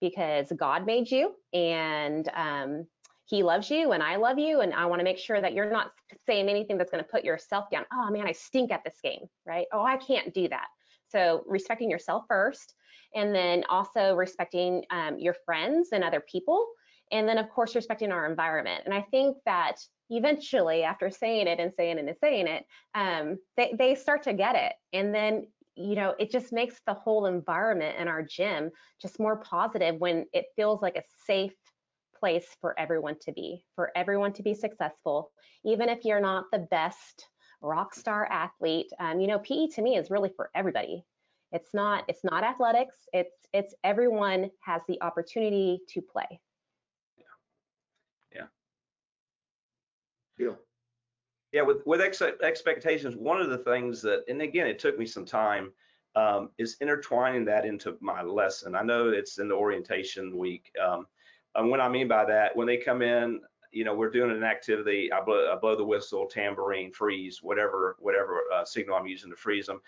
because God made you, and um, He loves you and I love you, and I want to make sure that you're not saying anything that's going to put yourself down. Oh man, I stink at this game, right? Oh, I can't do that. So respecting yourself first, and then also respecting um, your friends and other people, and then of course respecting our environment. And I think that eventually, after saying it and saying it and saying it, um, they, they start to get it, and then you know, it just makes the whole environment in our gym just more positive when it feels like a safe place for everyone to be, for everyone to be successful, even if you're not the best rock star athlete. Um, you know, P E to me is really for everybody. It's not, it's not athletics. It's, it's everyone has the opportunity to play. Yeah. Yeah. Yeah. Yeah. With with ex expectations, one of the things that, and again, it took me some time, um, is intertwining that into my lesson. I know it's in the orientation week. Um, And what I mean by that, when they come in, you know, we're doing an activity, I blow, I blow the whistle, tambourine, freeze, whatever whatever uh, signal I'm using to freeze them,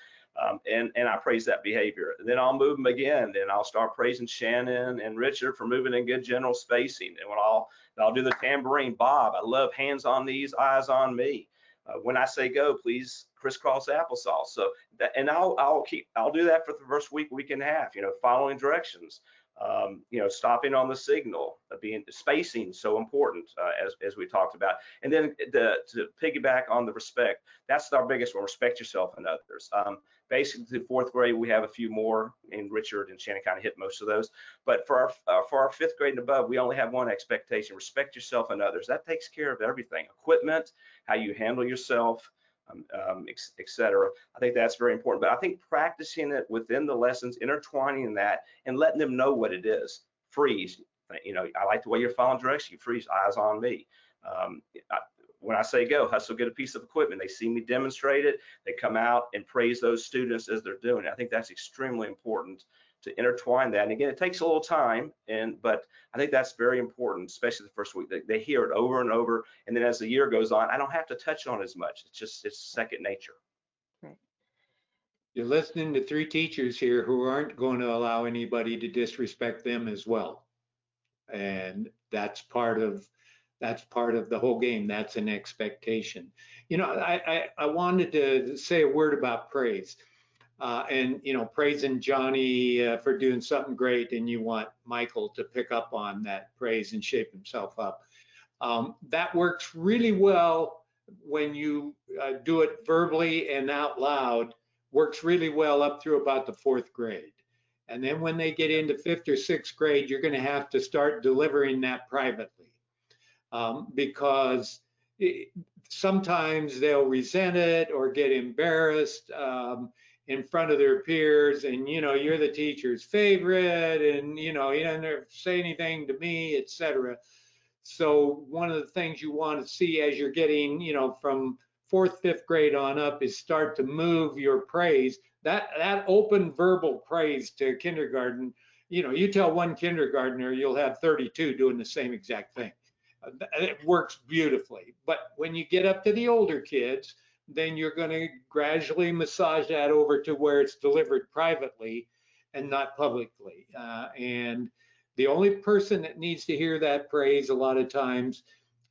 um, and, and I praise that behavior. And then I'll move them again, and I'll start praising Shannon and Richard for moving in good general spacing. And when I'll, I'll do the tambourine, Bob, I love hands on these, eyes on me. Uh, when I say go, please crisscross applesauce. So, that, and I'll, I'll keep, I'll do that for the first week, week and a half, you know, following directions. Um, you know, stopping on the signal, uh, being spacing so important uh, as as we talked about, and then the, to piggyback on the respect. That's our biggest one: respect yourself and others. Um, basically, the fourth grade we have a few more, and Richard and Shannon kind of hit most of those. But for our uh, for our fifth grade and above, we only have one expectation: respect yourself and others. That takes care of everything: equipment, how you handle yourself, um, um, et cetera. I think that's very important, but I think practicing it within the lessons, intertwining that and letting them know what it is. Freeze, you know, I like the way you're following directions, you freeze, eyes on me. Um, I, when I say go, hustle, get a piece of equipment, they see me demonstrate it, they come out and praise those students as they're doing it. I think that's extremely important to intertwine that. And again, it takes a little time, and but I think that's very important, especially the first week. They, they hear it over and over, and then as the year goes on, I don't have to touch on it as much. It's just, it's second nature. Right. You're listening to three teachers here who aren't going to allow anybody to disrespect them as well, and that's part of that's part of the whole game. That's an expectation. You know, I I, I wanted to say a word about praise. Uh, and, you know, praising Johnny uh, for doing something great, and you want Michael to pick up on that praise and shape himself up. Um, that works really well when you uh, do it verbally and out loud, works really well up through about the fourth grade. And then when they get into fifth or sixth grade, you're going to have to start delivering that privately, um, because it, sometimes they'll resent it or get embarrassed Um, in front of their peers, and you know, you're the teacher's favorite, and you know, he doesn't say anything to me, et cetera. So one of the things you want to see as you're getting, you know, from fourth, fifth grade on up, is start to move your praise. That that open verbal praise to kindergarten. You know, you tell one kindergartner, you'll have thirty-two doing the same exact thing. It works beautifully. But when you get up to the older kids, then you're going to gradually massage that over to where it's delivered privately and not publicly. Uh, and the only person that needs to hear that praise a lot of times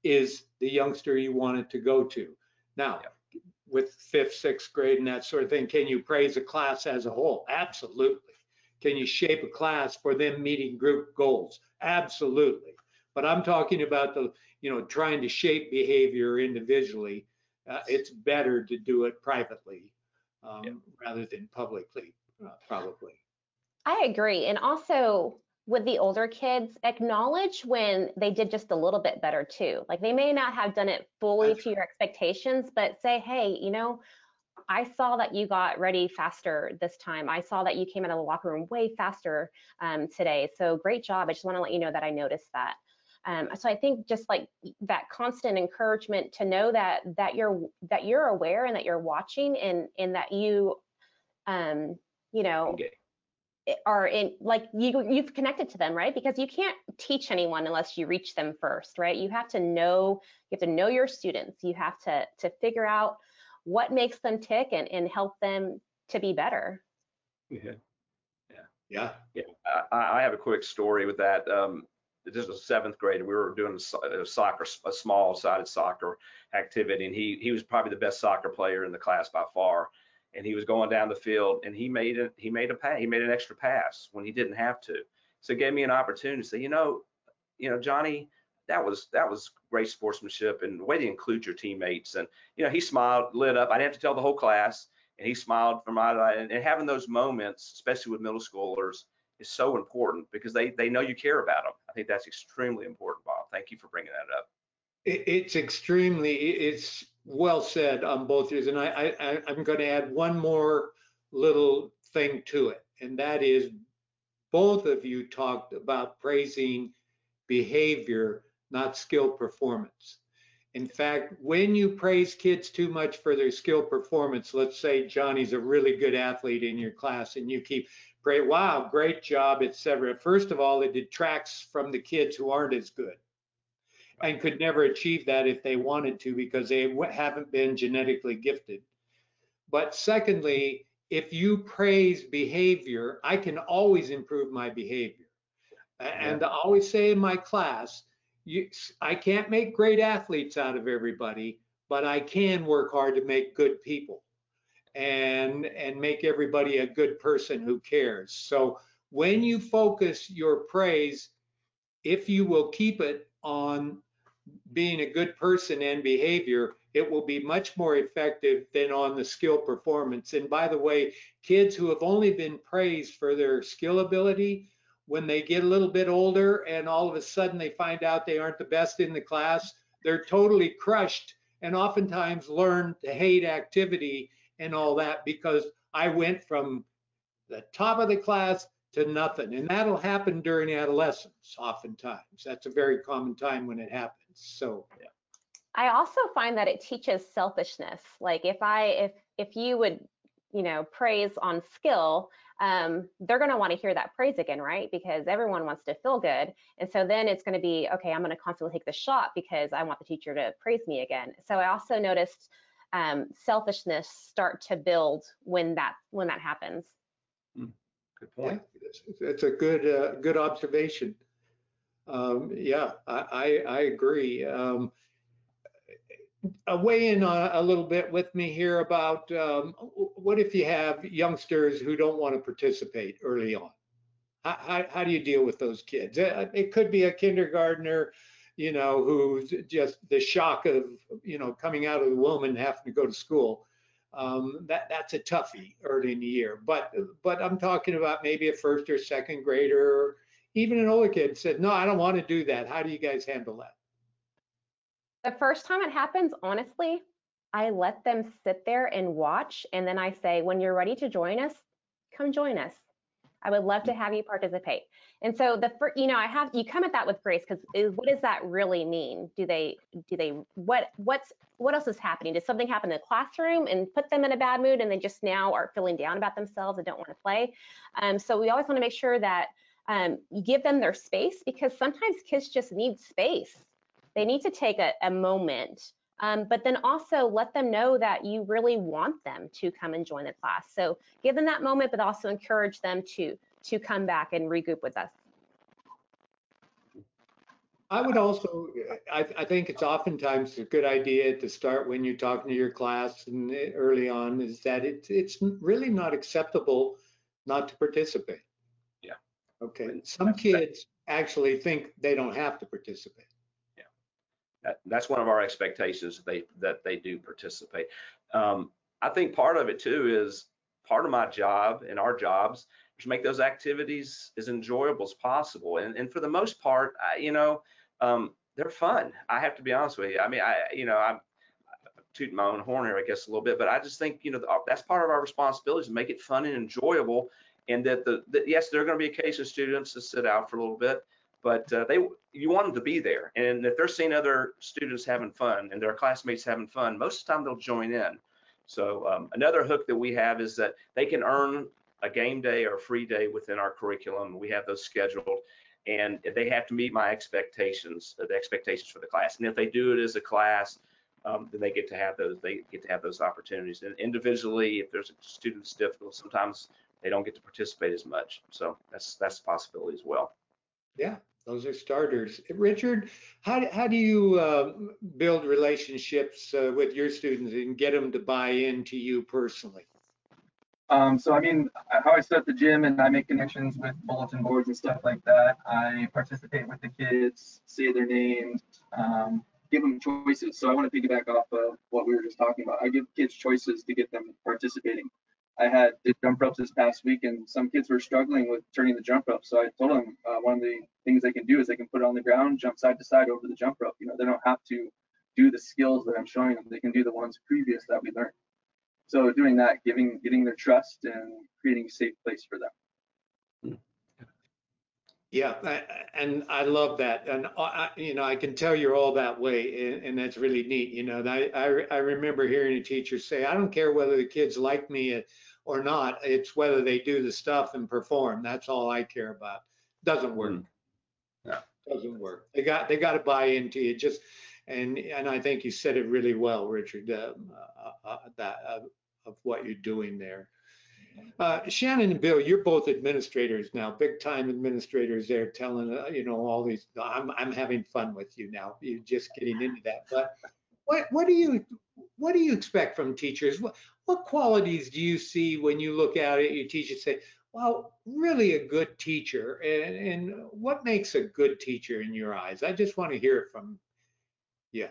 is the youngster you want it to go to. Now, yeah. With fifth, sixth grade and that sort of thing, can you praise a class as a whole? Absolutely. Can you shape a class for them meeting group goals? Absolutely. But I'm talking about the, you know, trying to shape behavior individually. Uh, it's better to do it privately um, yeah. rather than publicly, uh, probably. I agree. And also with the older kids, acknowledge when they did just a little bit better too. Like, they may not have done it fully That's to right. your expectations, but say, hey, you know, I saw that you got ready faster this time. I saw that you came out of the locker room way faster um, today. So great job. I just want to let you know that I noticed that. Um, so I think just like that constant encouragement to know that that you're that you're aware and that you're watching, and and that you, um, you know, okay. are in like you you've connected to them, right? Because you can't teach anyone unless you reach them first, right? You have to know you have to know your students. You have to to figure out what makes them tick and and help them to be better. Yeah, yeah, yeah. yeah. I, I have a quick story with that. Um, This was seventh grade. We were doing a soccer, a small-sided soccer activity, and he he was probably the best soccer player in the class by far. And he was going down the field, and he made a, he made a pass. He made an extra pass when he didn't have to. So it gave me an opportunity to say, you know, you know, Johnny, that was that was great sportsmanship, and way to include your teammates. And you know, he smiled, lit up. I didn't have to tell the whole class, and he smiled from eye to eye. And, and having those moments, especially with middle schoolers, is so important, because they they know you care about them. I think that's extremely important, Bob. Thank you for bringing that up. It, it's extremely, it's well said on both ears. And I, I, I'm going to add one more little thing to it, and that is both of you talked about praising behavior, not skill performance. In fact, when you praise kids too much for their skill performance, let's say Johnny's a really good athlete in your class, and you keep Great, wow, great job, et cetera. First of all, it detracts from the kids who aren't as good and could never achieve that if they wanted to, because they haven't been genetically gifted. But secondly, if you praise behavior, I can always improve my behavior. And I always say in my class, you, I can't make great athletes out of everybody, but I can work hard to make good people. and and make everybody a good person who cares. So when you focus your praise, if you will keep it on being a good person and behavior, it will be much more effective than on the skill performance. And by the way, kids who have only been praised for their skill ability, when they get a little bit older and all of a sudden they find out they aren't the best in the class, they're totally crushed and oftentimes learn to hate activity and all that, because I went from the top of the class to nothing. And that'll happen during adolescence oftentimes. That's a very common time when it happens. So yeah. I also find that it teaches selfishness. Like if I if if you would, you know, praise on skill, um, they're going to want to hear that praise again, right? Because everyone wants to feel good. And so then it's going to be, okay, I'm going to constantly take the shot because I want the teacher to praise me again. So I also noticed um, selfishness start to build when that when that happens. Good point. Yeah, that's a good uh, good observation. Um, yeah, I, I, I agree. Um, weigh in a, a little bit with me here about um, what if you have youngsters who don't want to participate early on? How, how, how do you deal with those kids? It, it could be a kindergartner, you know, who's just the shock of, you know, coming out of the womb and having to go to school. Um, that, that's a toughie early in the year. But, but I'm talking about maybe a first or second grader. Even an older kid said, no, I don't want to do that. How do you guys handle that? The first time it happens, honestly, I let them sit there and watch. And then I say, when you're ready to join us, come join us. I would love to have you participate. And so the first, you know, I have, you come at that with grace, because what does that really mean? Do they, do they, what, what's, what else is happening? Did something happen in the classroom and put them in a bad mood and they just now are feeling down about themselves and don't want to play? Um, so we always want to make sure that Um, you give them their space, because sometimes kids just need space. They need to take a, a moment, um, but then also let them know that you really want them to come and join the class. So give them that moment, but also encourage them to to come back and regroup with us. I would also, I, I think it's oftentimes a good idea to start when you're talking to your class and early on, is that it, it's really not acceptable not to participate. Okay, some kids actually think they don't have to participate. Yeah, that, that's one of our expectations, they, that they do participate. Um, I think part of it too is, part of my job and our jobs is to make those activities as enjoyable as possible. And, and for the most part, I, you know, um, they're fun. I have to be honest with you. I mean, I, you know, I'm tooting my own horn here, I guess, a little bit, but I just think, you know, that's part of our responsibility, is to make it fun and enjoyable. And that the that yes, there are going to be occasional students that sit out for a little bit, but uh, they you want them to be there. And if they're seeing other students having fun and their classmates having fun, most of the time they'll join in. So um, another hook that we have is that they can earn a game day or a free day within our curriculum. We have those scheduled, and they have to meet my expectations, the expectations for the class. And if they do it as a class, Um, then they get to have those. They get to have those opportunities. And individually, if there's a student that's difficult, sometimes they don't get to participate as much. So that's that's a possibility as well. Yeah, those are starters. Richard, how how do you uh, build relationships uh, with your students and get them to buy into you personally? Um, so I mean, how I set the gym and I make connections with bulletin boards and stuff like that. I participate with the kids, say their names. Um, give them choices. So I want to piggyback off of what we were just talking about. I give kids choices to get them participating. I had did jump ropes this past week, and some kids were struggling with turning the jump rope. So I told them uh, one of the things they can do is they can put it on the ground, jump side to side over the jump rope. You know, they don't have to do the skills that I'm showing them. They can do the ones previous that we learned. So doing that, giving, getting their trust and creating a safe place for them. Yeah, I, and I love that, and I, you know, I can tell you're all that way, and, and that's really neat. You know, I, I I remember hearing a teacher say, I don't care whether the kids like me or not, it's whether they do the stuff and perform. That's all I care about. Doesn't work. Mm-hmm. No, doesn't work. They got they got to buy into you. Just and and I think you said it really well, Richard, uh, uh, that uh, of what you're doing there. Uh, Shannon and Bill, you're both administrators now, big time administrators there, telling, uh, you know, all these, I'm, I'm having fun with you now. You're just getting into that. But what, what do you, what do you expect from teachers? What, what qualities do you see when you look out at your teachers and say, well, really a good teacher, and, and what makes a good teacher in your eyes? I just want to hear from you.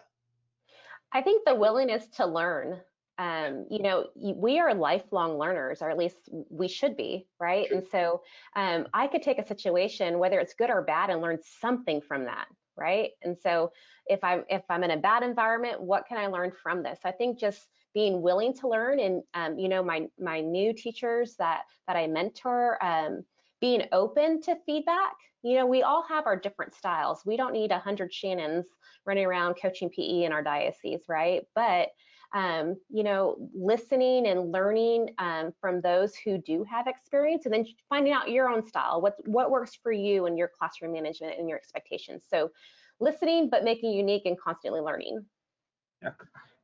I think the willingness to learn. Um, you know, we are lifelong learners, or at least we should be, right? Sure. And so um, I could take a situation, whether it's good or bad, and learn something from that, right? And so if I'm, if I'm in a bad environment, what can I learn from this? I think just being willing to learn, and, um, you know, my, my new teachers that, that I mentor, um, being open to feedback. You know, we all have our different styles. We don't need a hundred Shannons running around coaching P E in our diocese, right? But Um, you know, listening and learning um, from those who do have experience, and then finding out your own style, what what works for you and your classroom management and your expectations. So listening, but making unique and constantly learning. Yeah,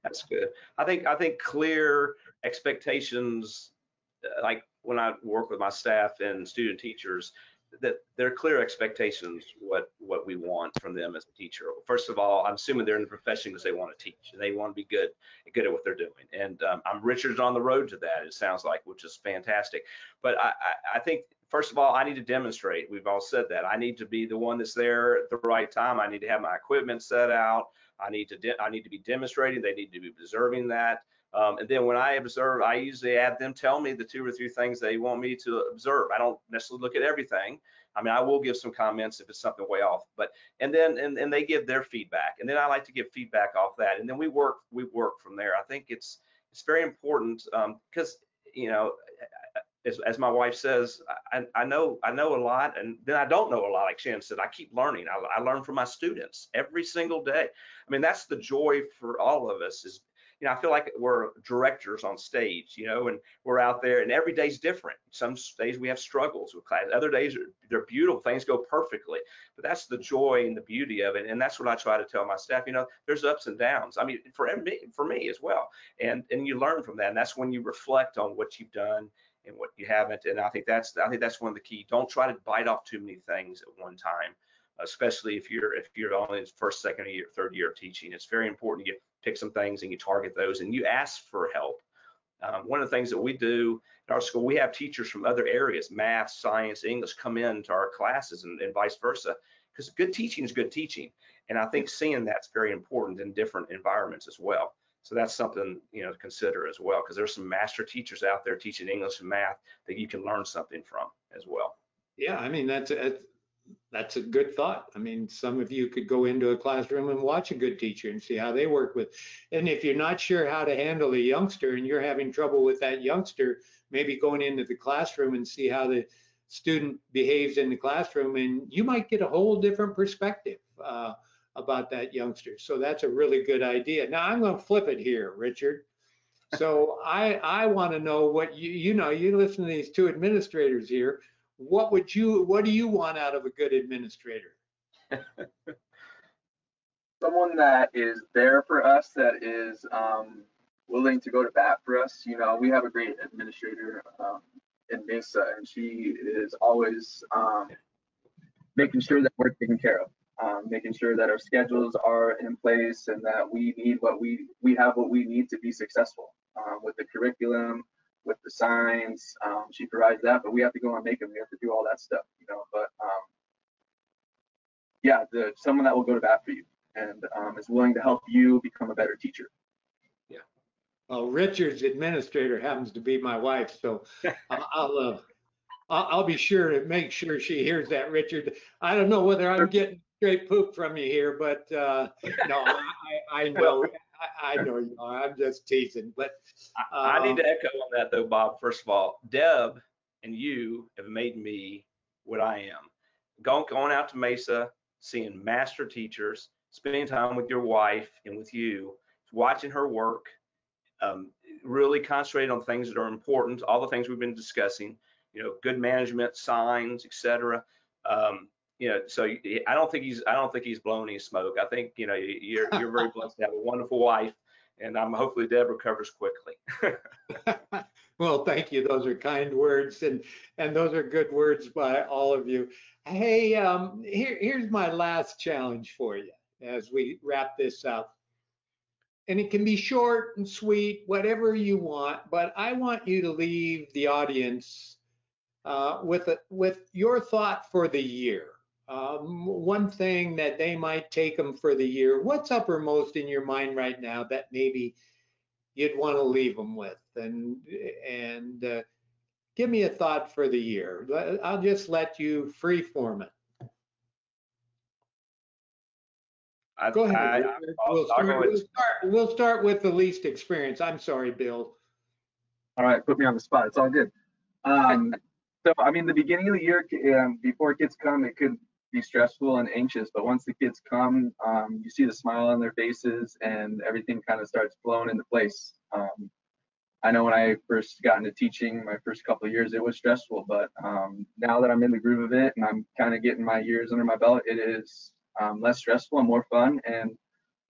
that's good. I think I think clear expectations, like when I work with my staff and student teachers, that they're clear expectations, what what we want from them as a teacher. First of all, I'm assuming they're in the profession because they want to teach and they want to be good good at what they're doing. And um, I'm Richard's on the road to that, it sounds like, which is fantastic. But I, I, I think, first of all, I need to demonstrate. We've all said that. I need to be the one that's there at the right time. I need to have my equipment set out. I need to, de- I need to be demonstrating. They need to be observing that. Um, and then when I observe, I usually have them tell me the two or three things they want me to observe. I don't necessarily look at everything. I mean, I will give some comments if it's something way off, but, and then, and, and they give their feedback, and then I like to give feedback off that. And then we work, we work from there. I think it's, it's very important, um, because, you know, as, as my wife says, I, I know, I know a lot, and then I don't know a lot. Like Shannon said, I keep learning. I, I learn from my students every single day. I mean, that's the joy for all of us is, you know, I feel like we're directors on stage, you know, and we're out there, and every day's different. Some days we have struggles with class. Other days are, they're beautiful, things go perfectly. But that's the joy and the beauty of it, and that's what I try to tell my staff. You know, there's ups and downs. I mean, for me, for me as well. And and you learn from that, and that's when you reflect on what you've done and what you haven't. And I think that's I think that's one of the key. Don't try to bite off too many things at one time, especially if you're if you're only in the first, second year, third year of teaching. It's very important you pick some things and you target those, and you ask for help. Um, one of the things that we do in our school, we have teachers from other areas, math, science, English, come into our classes, and, and vice versa, because good teaching is good teaching. And I think seeing that's very important in different environments as well. So that's something, you know, to consider as well, because there's some master teachers out there teaching English and math that you can learn something from as well. Yeah, I mean, that's that's That's a good thought. I mean, some of you could go into a classroom and watch a good teacher and see how they work with. And if you're not sure how to handle a youngster and you're having trouble with that youngster, maybe going into the classroom and see how the student behaves in the classroom, and you might get a whole different perspective uh, about that youngster. So that's a really good idea. Now I'm going to flip it here, Richard. So I, I want to know what you, you know, you listen to these two administrators here. What would you, what do you want out of a good administrator? Someone that is there for us, that is um, willing to go to bat for us. You know, we have a great administrator um, in Mesa, and she is always um, making sure that we're taken care of, um, making sure that our schedules are in place, and that we need what we, we have what we need to be successful um, with the curriculum, with the signs. Um, she provides that, but we have to go and make them. We have to do all that stuff, you know, but um, yeah, the, someone that will go to bat for you and um, is willing to help you become a better teacher. Yeah. Well, Richard's administrator happens to be my wife, so I'll, I'll, uh, I'll be sure to make sure she hears that, Richard. I don't know whether I'm getting straight poop from you here, but uh, no, I, I know. I know you are. I'm just teasing, but um, I need to echo on that though, Bob. First of all, Deb and you have made me what I am. Going, going out to Mesa, seeing master teachers, spending time with your wife and with you, watching her work, um, really concentrating on things that are important. All the things we've been discussing, you know, good management, signs, et cetera. Um, You know, so I don't think he's I don't think he's blown any smoke. I think, you know, you're you're very blessed to have a wonderful wife, and I'm hopefully Deb recovers quickly. Well, thank you. Those are kind words, and and those are good words by all of you. Hey, um, here here's my last challenge for you as we wrap this up, and it can be short and sweet, whatever you want, but I want you to leave the audience uh, with, a, with your thought for the year. Um, one thing that they might take them for the year, what's uppermost in your mind right now that maybe you'd want to leave them with? And, and uh, give me a thought for the year. I'll just let you freeform it. I, Go ahead. I, I, we'll, start, we'll, start, we'll start with the least experience. I'm sorry, Bill. All right, put me on the spot. It's all good. Um, so, I mean, the beginning of the year, um, before kids come, it could be stressful and anxious. But once the kids come, um, you see the smile on their faces, and everything kind of starts flowing into place. Um, I know when I first got into teaching, my first couple of years, it was stressful. But um, now that I'm in the groove of it and I'm kind of getting my years under my belt, it is Um, less stressful and more fun, and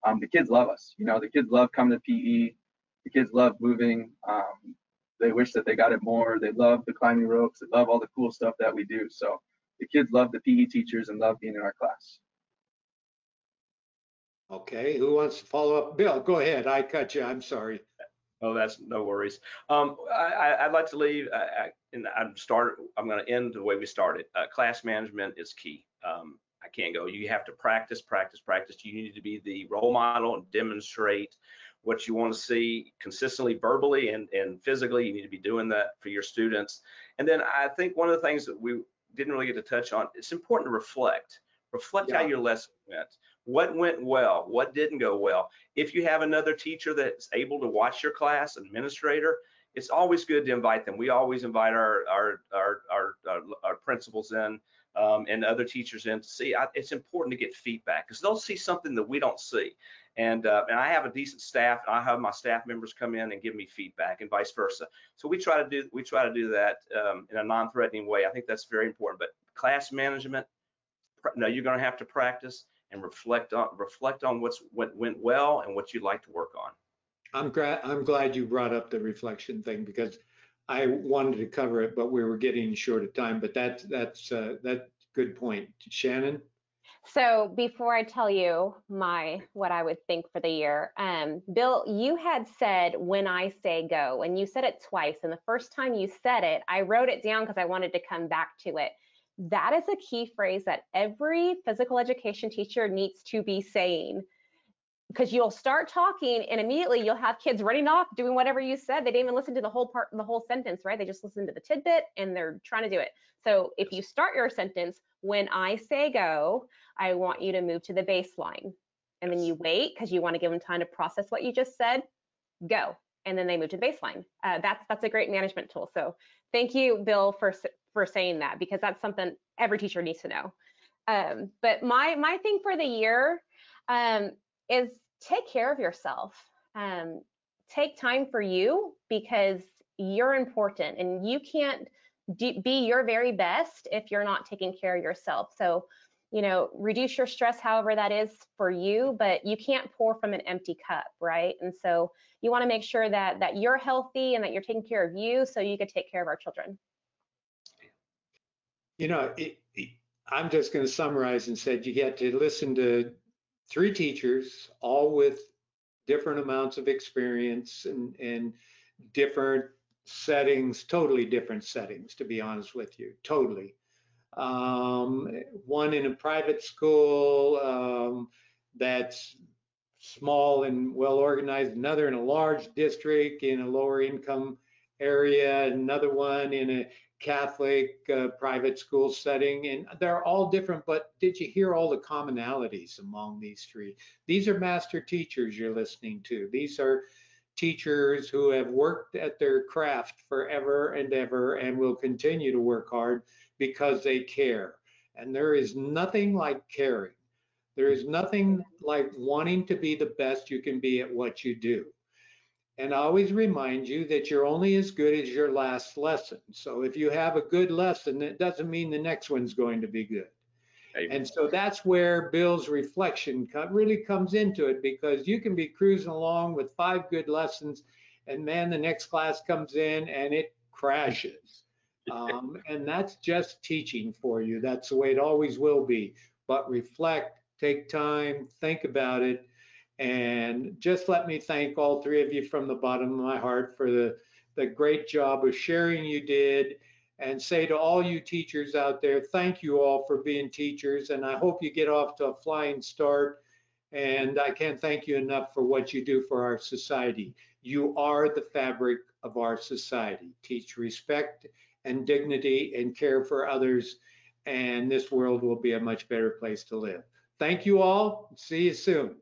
um, the kids love us. You know, the kids love coming to P E. The kids love moving. Um, they wish that they got it more. They love the climbing ropes. They love all the cool stuff that we do. So the kids love the P E teachers and love being in our class. Okay, who wants to follow up? Bill, go ahead. I cut you. I'm sorry. Oh, that's no worries. Um, I, I'd like to leave, I, I, and I'm start. I'm going to end the way we started. Uh, class management is key. Um, I can't go. You have to practice, practice, practice. You need to be the role model and demonstrate what you want to see consistently, verbally and, and physically. You need to be doing that for your students. And then I think one of the things that we didn't really get to touch on, it's important to reflect. Reflect yeah. how your lesson went. What went well? What didn't go well? If you have another teacher that's able to watch your class, administrator, it's always good to invite them. We always invite our, our, our, our, our, our principals in. Um, and other teachers in to see. I, it's important to get feedback because they'll see something that we don't see. And uh, and I have a decent staff, and I have my staff members come in and give me feedback, and vice versa. So we try to do we try to do that um, in a non-threatening way. I think that's very important. But class management, no, you're going to have to practice and reflect on reflect on what's what went well and what you'd like to work on. I'm glad I'm glad you brought up the reflection thing, because I wanted to cover it, but we were getting short of time. But that's that's uh, that's good point, Shannon. So before I tell you my what I would think for the year, um, Bill, you had said "when I say go," and you said it twice. And the first time you said it, I wrote it down because I wanted to come back to it. That is a key phrase that every physical education teacher needs to be saying, because you'll start talking and immediately you'll have kids running off doing whatever you said. They didn't even listen to the whole part, the whole sentence, right? They just listened to the tidbit and they're trying to do it. So if you start your sentence, when I say go, I want you to move to the baseline. And then you wait because you want to give them time to process what you just said, go. And then they move to the baseline. Uh, that's that's a great management tool. So thank you, Bill, for, for saying that, because that's something every teacher needs to know. Um, but my, my thing for the year, um, is take care of yourself. Um, take time for you, because you're important and you can't be your very best if you're not taking care of yourself. So, you know, reduce your stress, however that is for you, but you can't pour from an empty cup, right? And so you want to make sure that that you're healthy and that you're taking care of you so you can take care of our children. You know, it, it, I'm just going to summarize and say you get to listen to three teachers, all with different amounts of experience and, and different settings, totally different settings, to be honest with you, totally. Um, one in a private school um, that's small and well organized, another in a large district in a lower income area, another one in a Catholic uh, private school setting, and they're all different, but did you hear all the commonalities among these three? These are master teachers you're listening to. These are teachers who have worked at their craft forever and ever and will continue to work hard because they care. And there is nothing like caring. There is nothing like wanting to be the best you can be at what you do. And I always remind you that you're only as good as your last lesson. So if you have a good lesson, it doesn't mean the next one's going to be good. Amen. And so that's where Bill's reflection really comes into it, because you can be cruising along with five good lessons and man, the next class comes in and it crashes. Um, and that's just teaching for you. That's the way it always will be. But reflect, take time, think about it. And just let me thank all three of you from the bottom of my heart for the, the great job of sharing you did and say to all you teachers out there, thank you all for being teachers, and I hope you get off to a flying start. And I can't thank you enough for what you do for our society. You are the fabric of our society. Teach respect and dignity and care for others, and this world will be a much better place to live. Thank you all. See you soon.